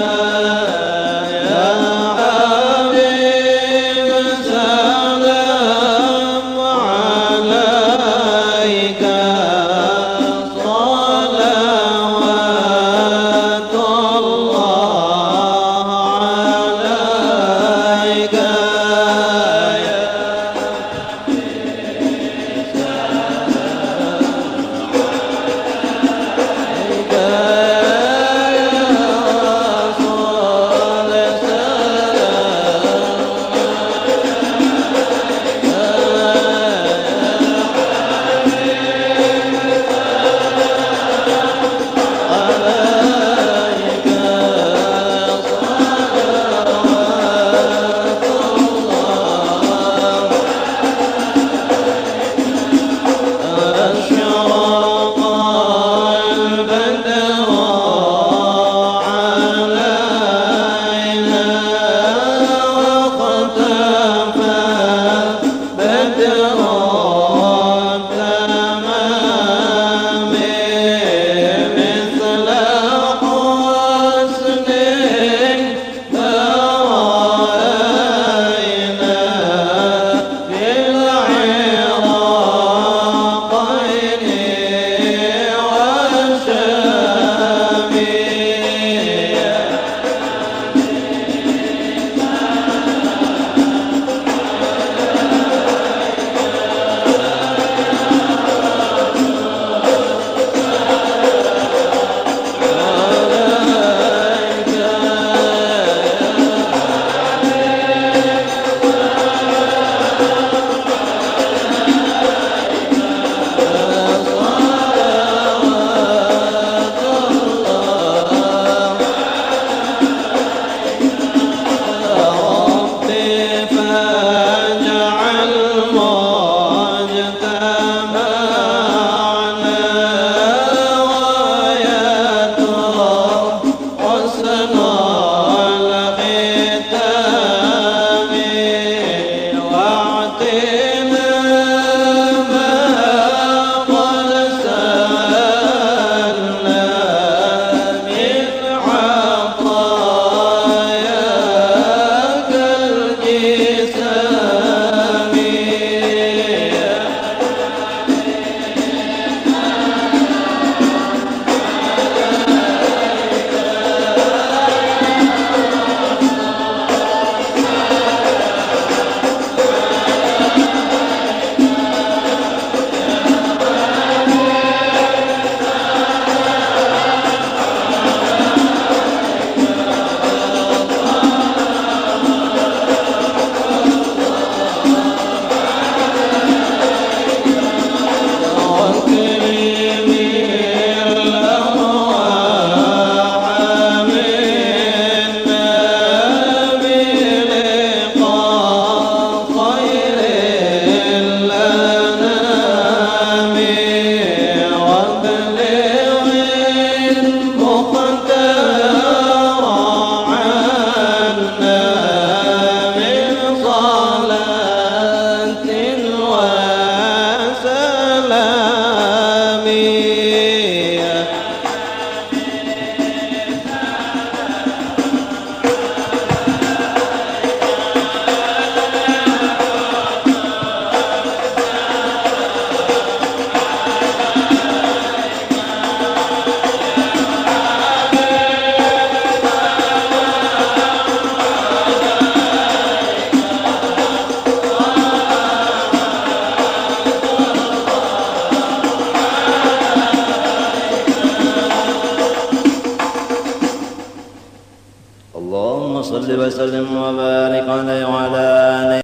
اللهم صل وسلم وبارك عليه وعلى آله.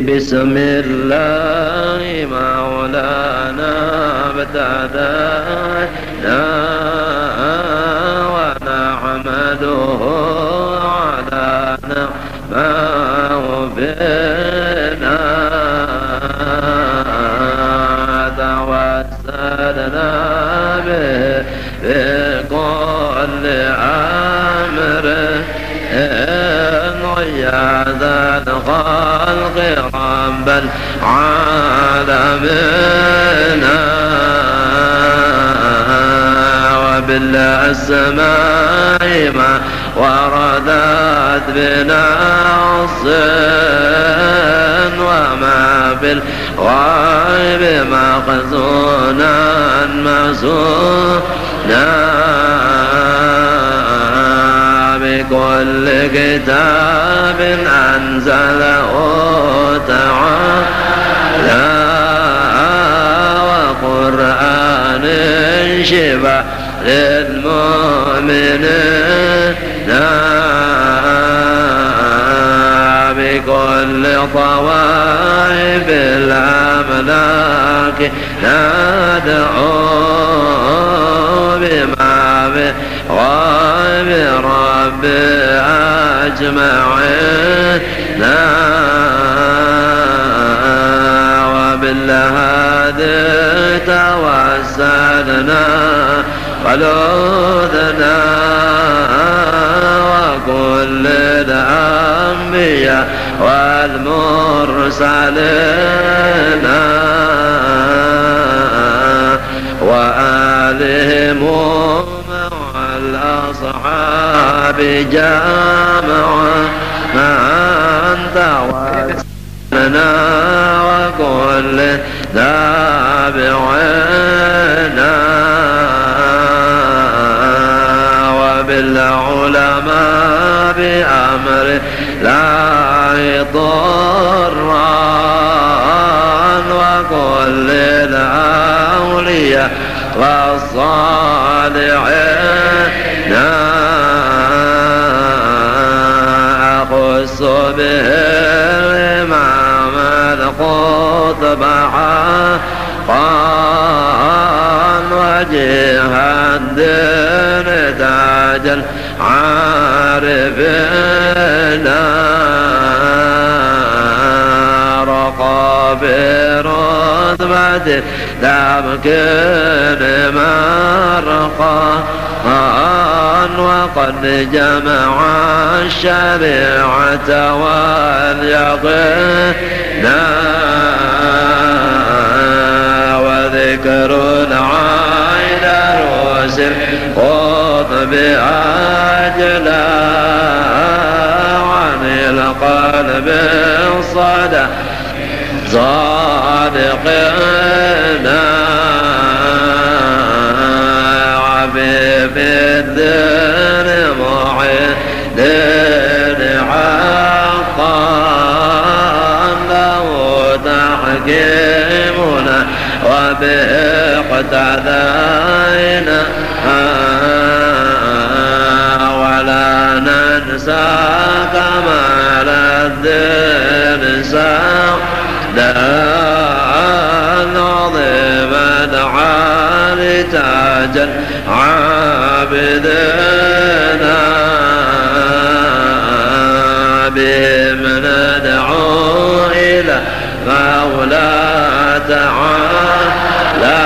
بسم الله مولانا ابتدأنا ونحمده على نعمه بنا توسلنا به بكل امر يا ذا الخلق بل عالمنا وبالأسماء ما وردت بنص وما بالغيب مخزونا مخزونا بكل كتاب أنزله تعالى وقرآن شفاء للمؤمنين بكل طوائف الأملاك ندعو بما بغيب أجمعنا وبالهاد توسلنا ولوذنا وكل الأنبياء والمرسلين وآلهم بجامع ما أنت وسلنا وكل تابعنا وبالعلماء بأمر لا ضرا وكل والصالحين أخص بهم عمل قطب حقا وجه الدين تاجا عارفنا برتبة تمكن مرقا وقد جمع الشريعة واليقين وذكر عين روس القطب أجلى عن القلب صدى صادقنا عبيب الدين معين حقا له تحكيمنا وبه اقتدينا ولا ننسى كمال الدين نظم دعاء تاجا عابدنا بهم ندعو إلى مولى تعالى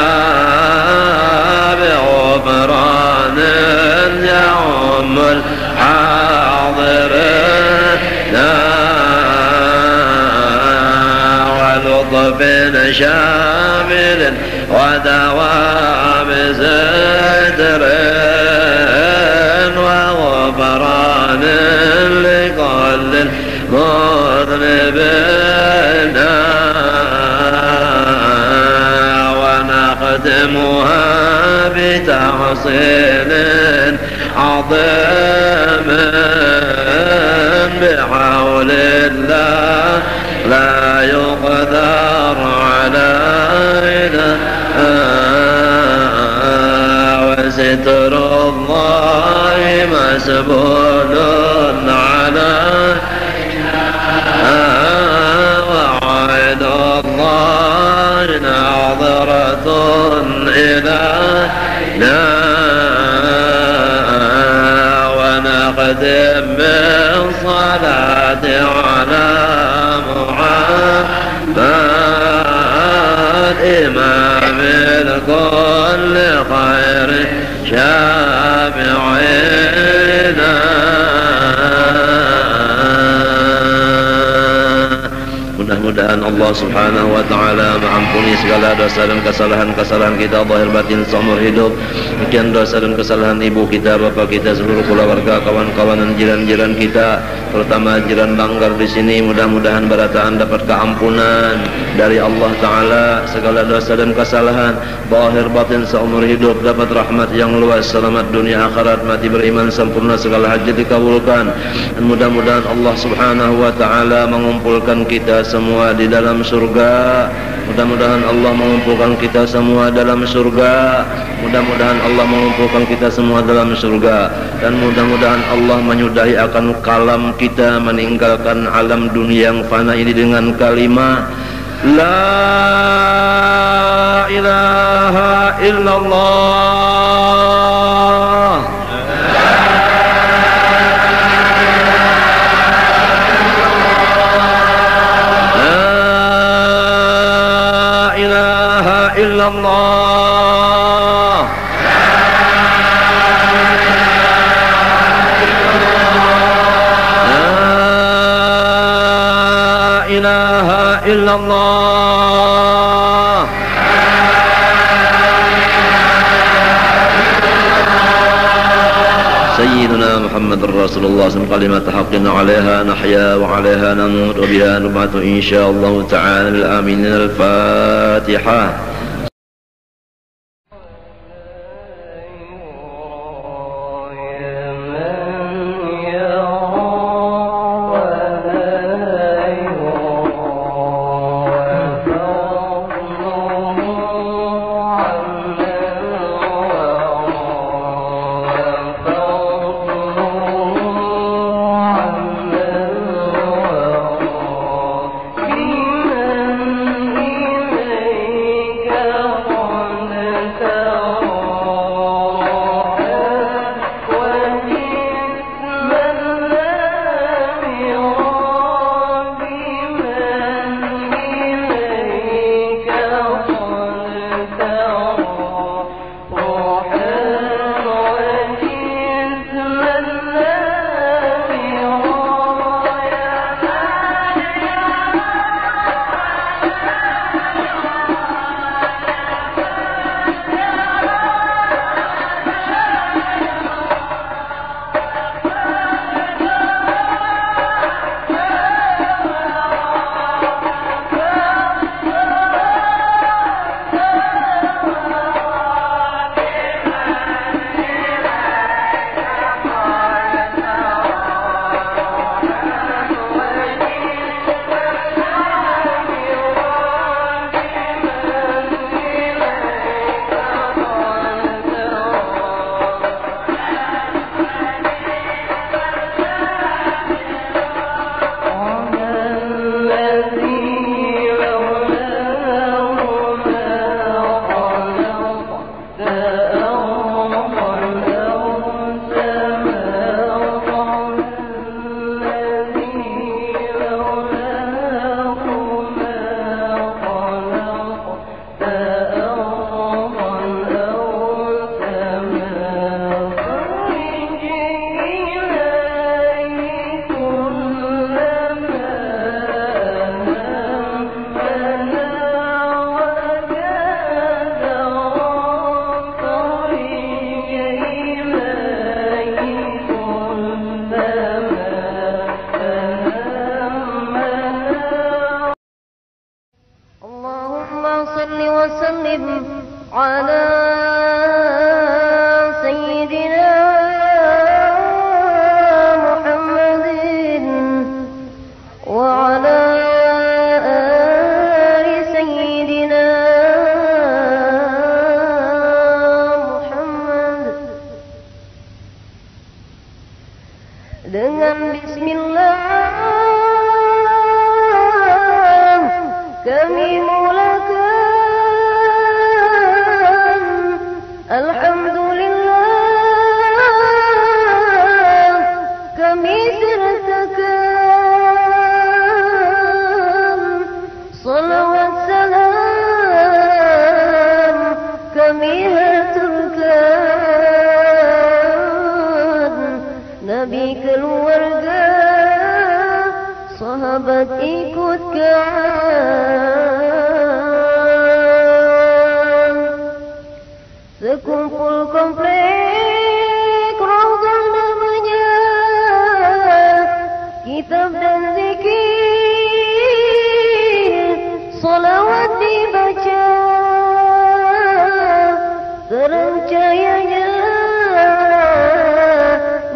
بغفران يعم الحاضرين بين شامل ودوام ستر وغفران لكل مذنبنا ونختمها بتحصيل عظيم بحول الله لا يقدر علينا وستر الله مسبول علينا وعيد الله ناظرة إلينا ونقدم بالصلاة على إمام الكل خير شافعنا mudah-mudahan Allah subhanahu wa ta'ala mengampuni segala dosa dan kesalahan-kesalahan kita zahir batin seumur hidup. Demikian dosa dan kesalahan ibu kita, bapak kita, seluruh keluarga, kawan-kawan dan jiran-jiran kita, terutama jiran Banggar di sini. Mudah-mudahan berataan dapat keampunan dari Allah Ta'ala. Segala dosa dan kesalahan zahir batin seumur hidup dapat rahmat yang luas, selamat dunia akhirat, mati beriman sempurna, segala hajat dikabulkan. Dan mudah-mudahan Allah subhanahu wa ta'ala mengumpulkan kita semua di dalam surga. Mudah-mudahan Allah mengumpulkan kita semua dalam surga. Mudah-mudahan Allah mengumpulkan kita semua dalam surga. Dan mudah-mudahan Allah menyudahi akan kalam kita meninggalkan alam dunia yang fana ini dengan kalimat La ilaha illallah. Allah, La ilaha illallah, Sayyidina Muhammadur Rasulullah SAW. Kalimat haqqin 'alaiha nahya wa 'alaiha namut wa biha nub'athu insyaallah ta'ala. Amin. Al-Fatihah. Bismillah, kami mulakan. Alhamdulillah, kami sertakan. Salawat salam, kami haturkan. Nabi keluarga, sahabat ikutkan. Sekumpul komplek Raudhah namanya, kitab dan zikir, salawat dibaca, terang cahayanya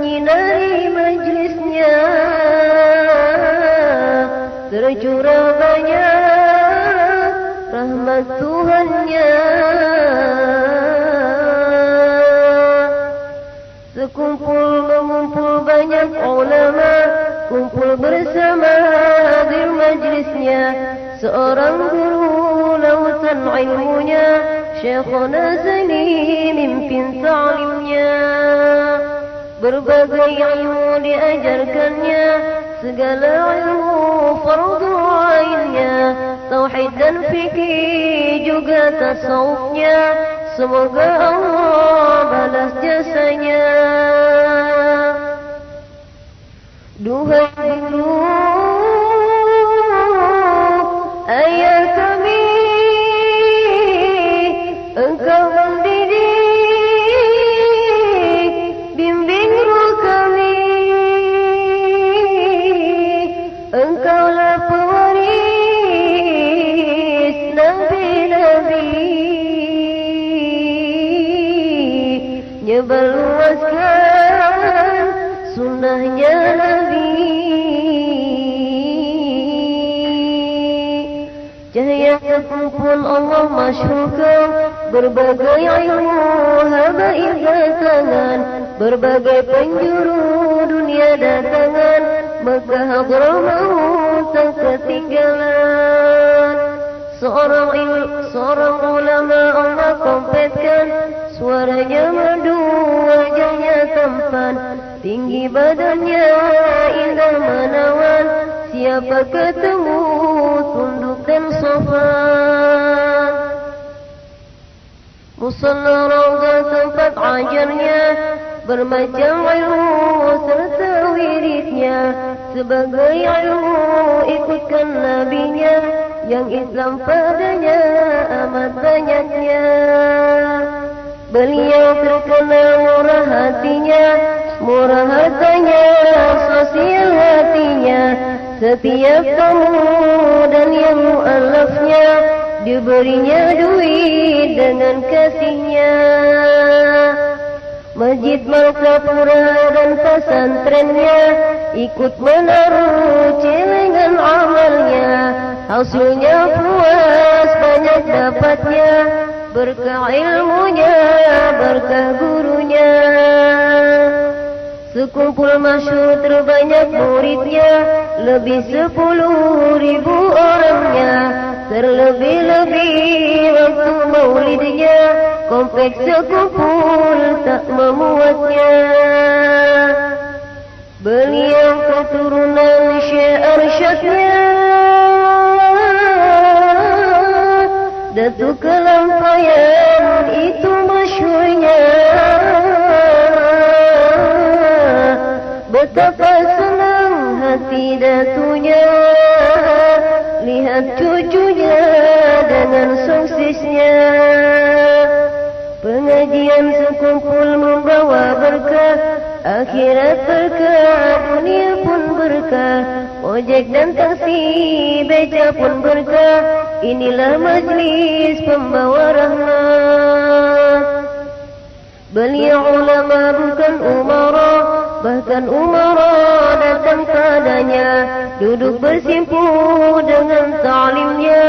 nyinari majlisnya. Tercurah banyak rahmat Tuhannya. Sekumpul mengumpul banyak ulama, kumpul bersama hadir majlisnya. Seorang guru lautan ilmunya, Syekhuna Zali mimpin ta'limnya. Berbagai ilmu diajarkannya, segala ilmu fardu ainnya. Tauhid dan fikih juga tasawufnya, semoga Allah balas jasanya. Duhai guru, ayah kami, engkau mendidik, bimbing ruh kami. Engkaulah pewaris nabi-nabi, nyebar luaskan sunnahnya Nabi. Cahaya kumpulan Allah masyhurkan, berbagai ilmu habaib datangan, berbagai penjuru dunia datangan. Maka Hadramaut tak ketinggalan. Seorang ulama Allah kompetkan, suaranya madu, wajahnya tampan, tinggi badannya indah menawan. Siapa ketemu tunduk dan sopan. Musalla Raudhah tempat ajarnya, bermacam ilmu serta wiridnya. Sebagai ilmu ikutkan nabinya, yang Islam padanya amat banyaknya. Beliau terkenal murah hatinya, murah hartanya, sosial hatinya. Setiap tamu dan yang mu'alafnya, diberinya duit dengan kasihnya. Masjid Martapura dan pesantrennya, ikut menaruh celengan amalnya. Hasilnya puas banyak dapatnya, berkah ilmunya, berkah gurunya. Sekumpul masyhur terbanyak muridnya, lebih 10.000 orangnya. Terlebih-lebih waktu maulidnya, kompleks sekumpul tak memuatnya. Beliau keturunan Syekh Arsyadnya, Datuk Kelampayan itu masyhurnya. Betapa senang hati datunya, lihat cucunya dengan suksesnya. Pengajian sekumpul membawa berkah, akhirat berkah, dunia pun berkah. Ojek dan taksi, beca pun berkah. Inilah majlis pembawa rahmat. Beliau ulama bukan umara, bahkan umara datang padanya. Duduk bersimpuh dengan ta'limnya,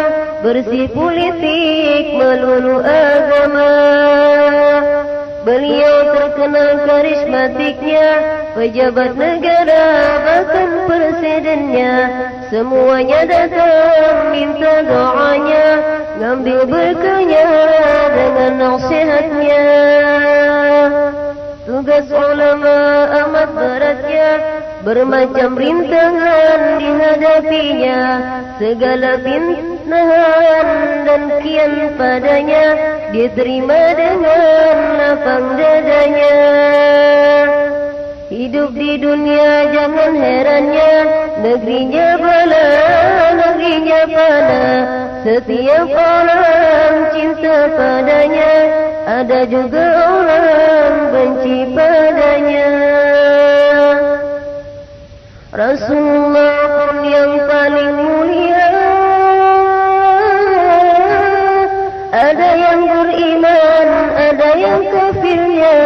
bersih politik melulu agama. Beliau terkenal karismatiknya, Pejabat negara bahkan presidennya, semuanya datang minta doanya, ngambil berkahnya dengan nasihatnya. Tugas ulama amat beratnya, bermacam rintangan dihadapinya, segala fitnahan dan kian padanya, diterima dengan lapang dadanya. Hidup di dunia jangan herannya, negerinya bala, negerinya pada. Setiap orang cinta padanya, ada juga orang benci padanya. Rasulullah pun yang paling mulia, ada yang beriman, ada yang kafirnya.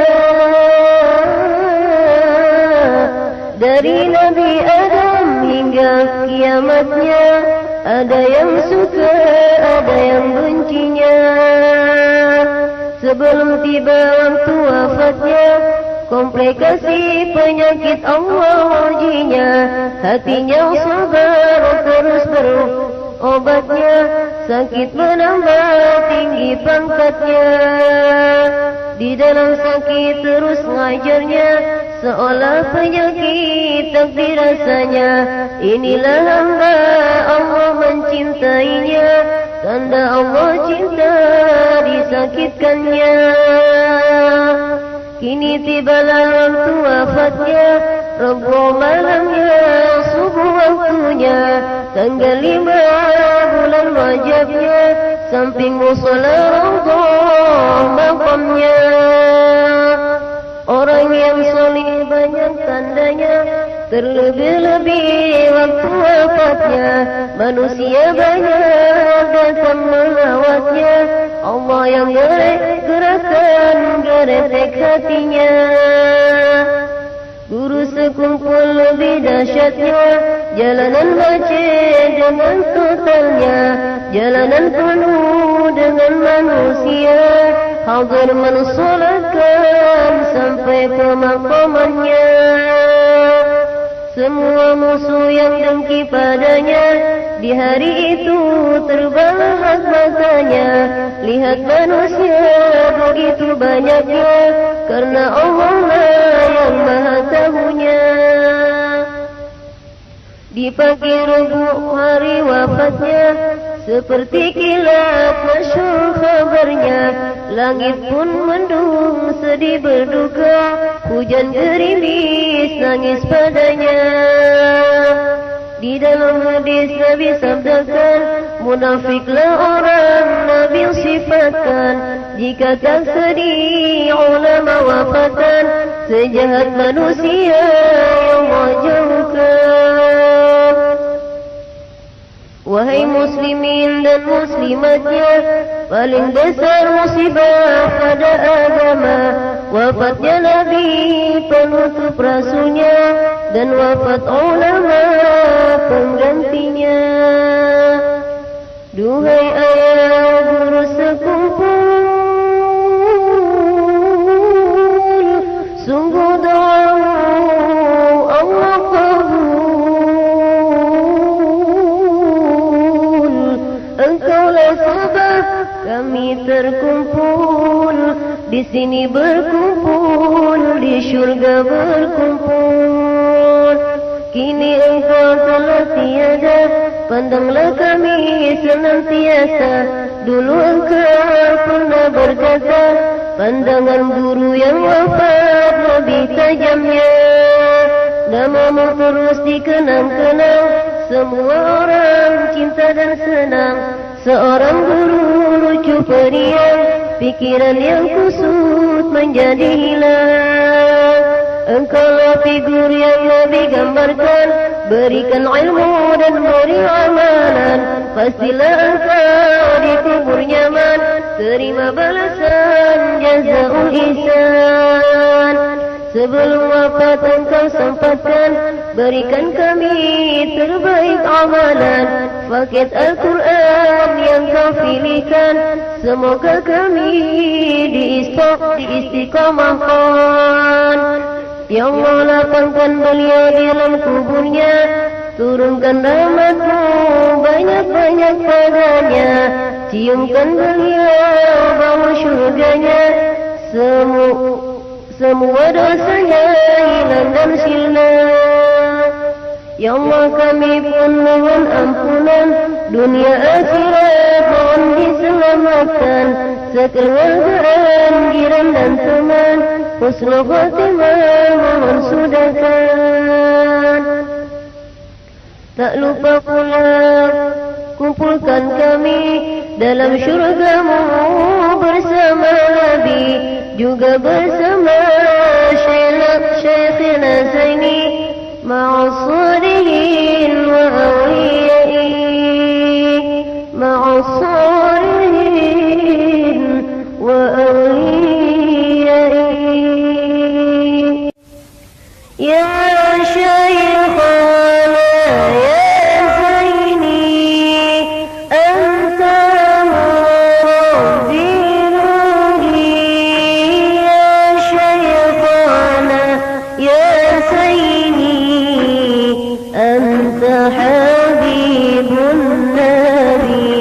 Dari Nabi Adam hingga kiamatnya, ada yang suka, ada yang bencinya. Sebelum tiba waktu wafatnya, komplikasi penyakit Allah ujinya. Hatinya sabar terus berobatnya, sakit menambah tinggi pangkatnya. Di dalam sakit terus ngajarnya, seolah penyakit tak dirasanya. Inilah hamba Allah mencintainya, tanda Allah cinta disakitkannya. Kini tibalah waktu wafatnya, Rabu malamnya, subuh waktunya, tanggal 5 bulan Rajabnya, samping musola Raudha makamnya. Orang yang soleh banyak tandanya, terlebih-lebih waktu wafatnya, manusia banyak datang mengawatnya, Allah yang gerakkan geretek hatinya. Guru sekumpul lebih dahsyatnya, jalanan macet dengan totalnya, jalanan penuh dengan manusia, hadir mensolatkan sampai pemakamannya. Semua musuh yang dengki padanya, di hari itu terbahak matanya. Lihat manusia begitu banyaknya, karena Allah yang maha tahunya. Di pagi rubuk hari wafatnya, seperti kilat masyur kabarnya, langit pun mendung sedih berduka, hujan gerimis nangis padanya. Di dalam hadis Nabi sabdakan, munafiklah orang Nabi sifatkan, jika tak sedih ulama wafatkan, sejahat manusia yang menjauhkan. Wahai muslimin dan muslimatnya, paling besar musibah pada agama, wafatnya Nabi penutup rasulnya, dan wafat ulama penggantinya. Duhai ayah guru sekumpul, sungguh doamu Allah kabul. Engkaulah sebab kami terkumpul, di sini berkumpul, di syurga berkumpul. Kini engkau telah tiada, pandanglah kami senantiasa. Dulu engkau pernah berkata, pandangan guru yang wafat lebih tajamnya. Namamu terus dikenang-kenang, semua orang cinta dan senang. Seorang guru lucu periang, pikiran yang kusut menjadi hilang. Engkaulah figur yang Nabi gambarkan, berikan ilmu dan beri amalan, pastilah engkau dikubur nyaman, terima balasan jazaul ihsan. Sebelum wafat engkau sempatkan, berikan kami terbaik amalan, paket Al-Quran yang kau pilihkan, semoga kami diistiqamahkan. Ya Allah, lapangkan beliau di dalam kuburnya, turunkan rahmatmu banyak-banyak padanya, ciumkan beliau bau syurganya, semua dosanya hilang dan sirna. Ya Allah, kami pun mohon ampunan, dunia akhirat mohon diselamatkan, sekeluargaan, jiran dan teman, husnul khatimah mohon sudahkan. Tak lupa pula kumpulkan kami dalam syurgamu bersama Nabi, juga bersama Syekhina Zaini, ma'asalihin wa awliyaih, ma'asalihin wa awliyaih. Ya Syekhana ya Zaini, anta mudiruni. Ya Syekhana ya Zaini, anta habibun nabi.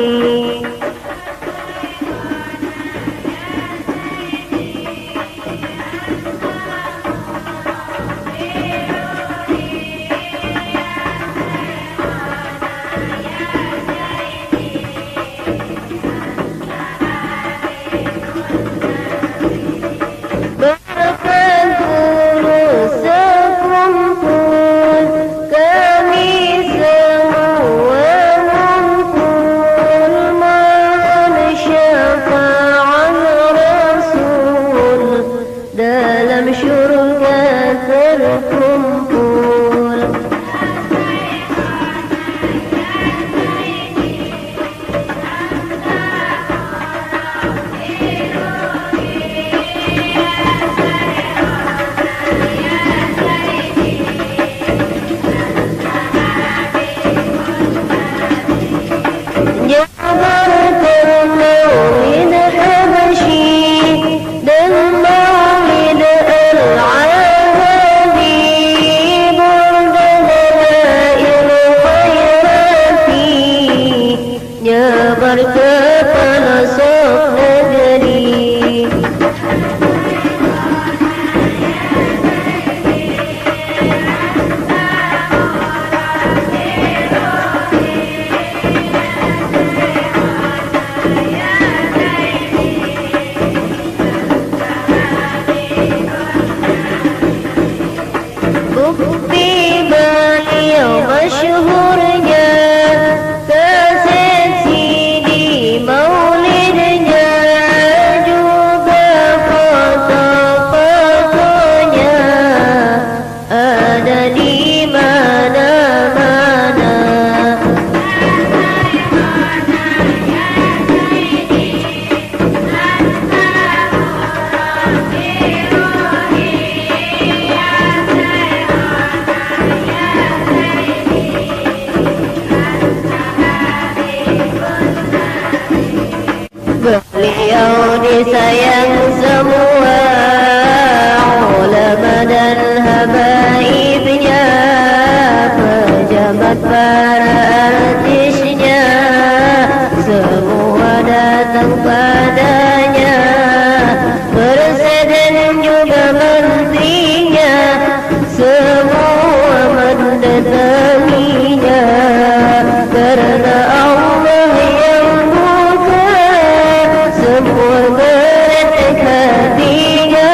Semua berat hatinya,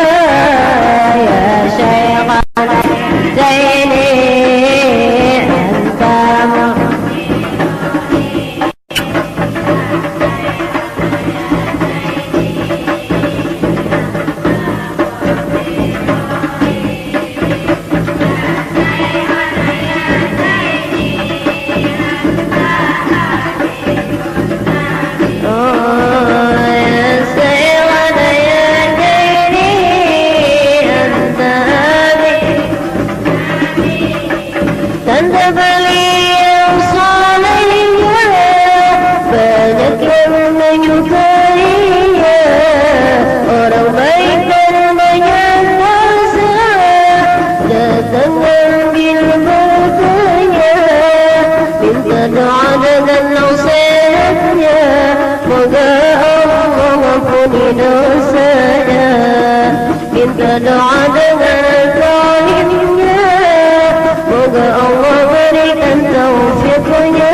moga Allah mengampuni dosanya. Minta doa dengan zalimnya, moga Allah berikan taufiknya.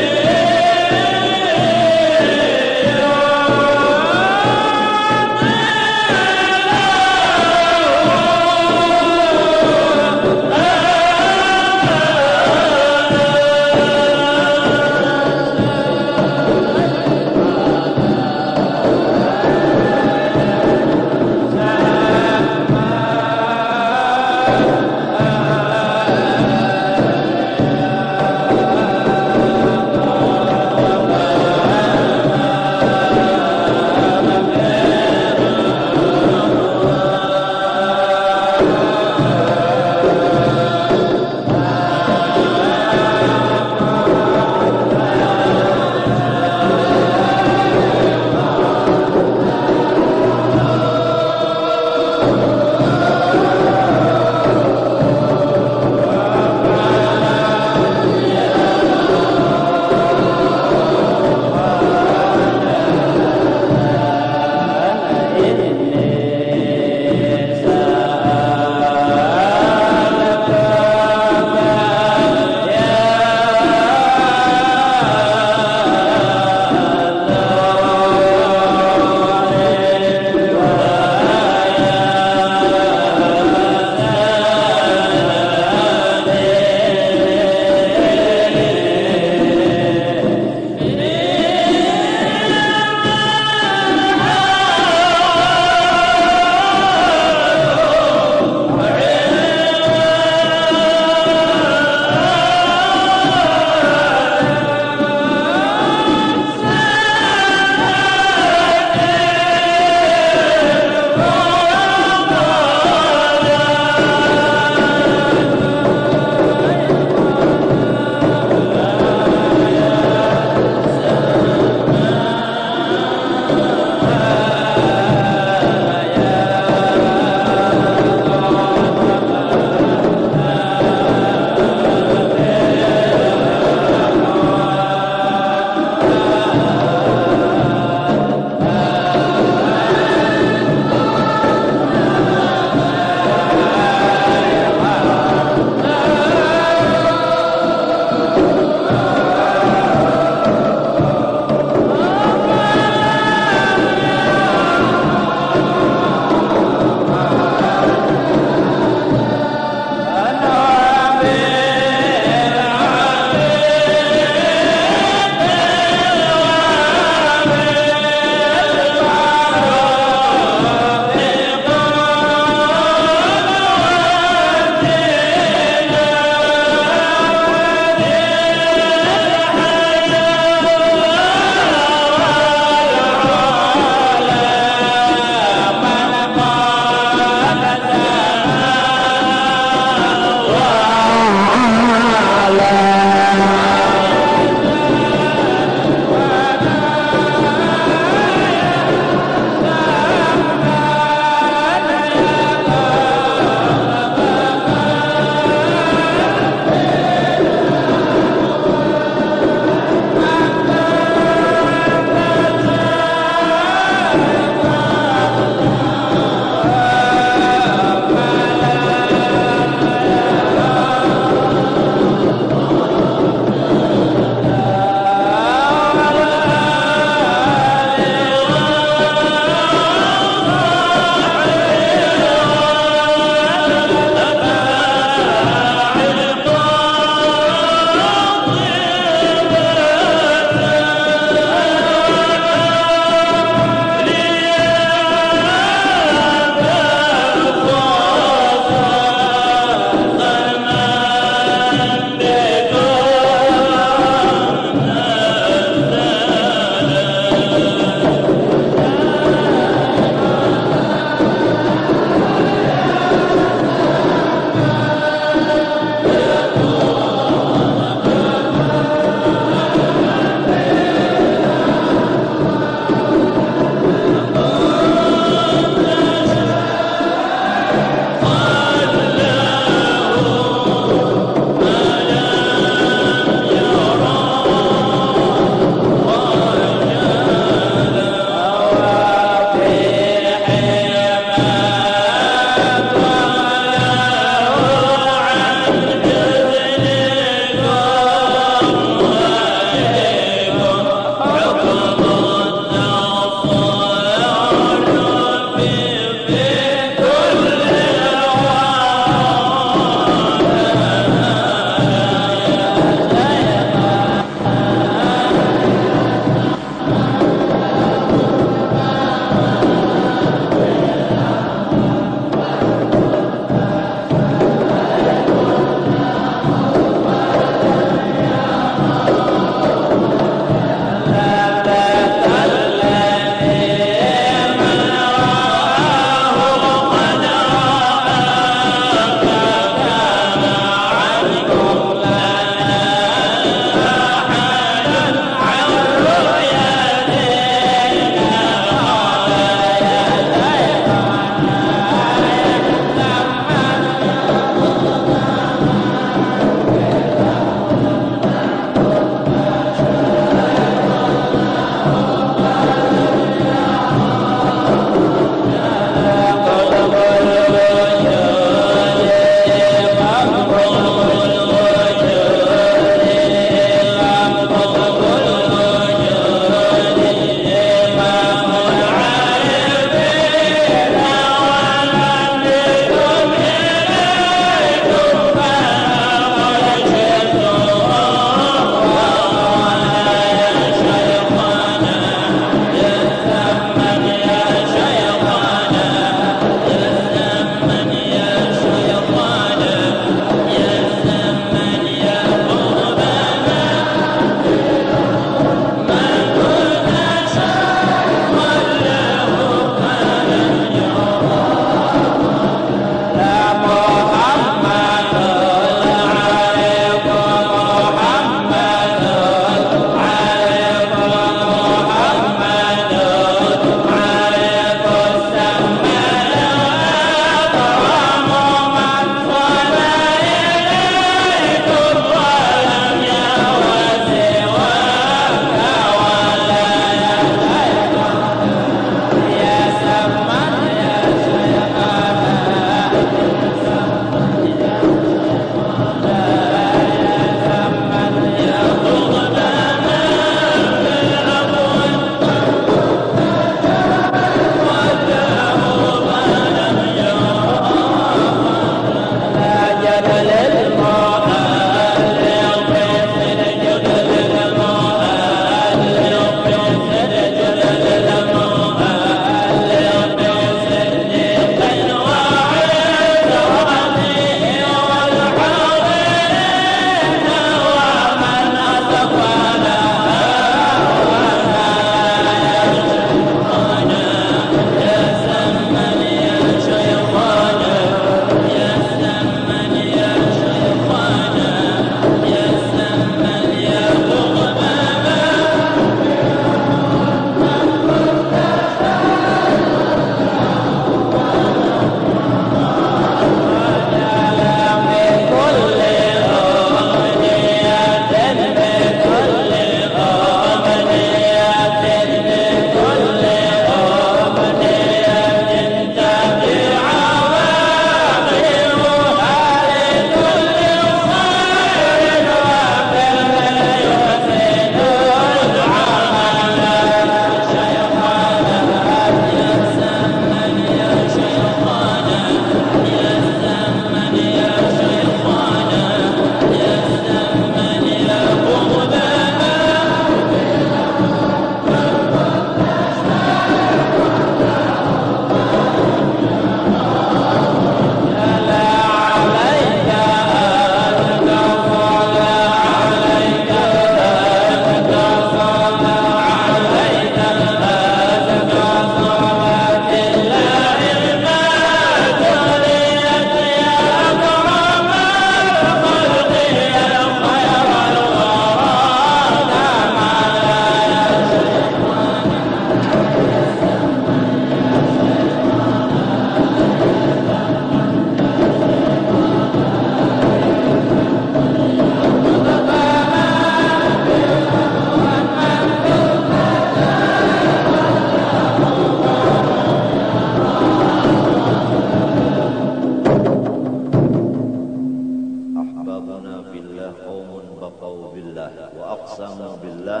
aqsamu billah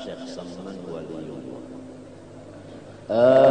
Syekh Salman Waliullah.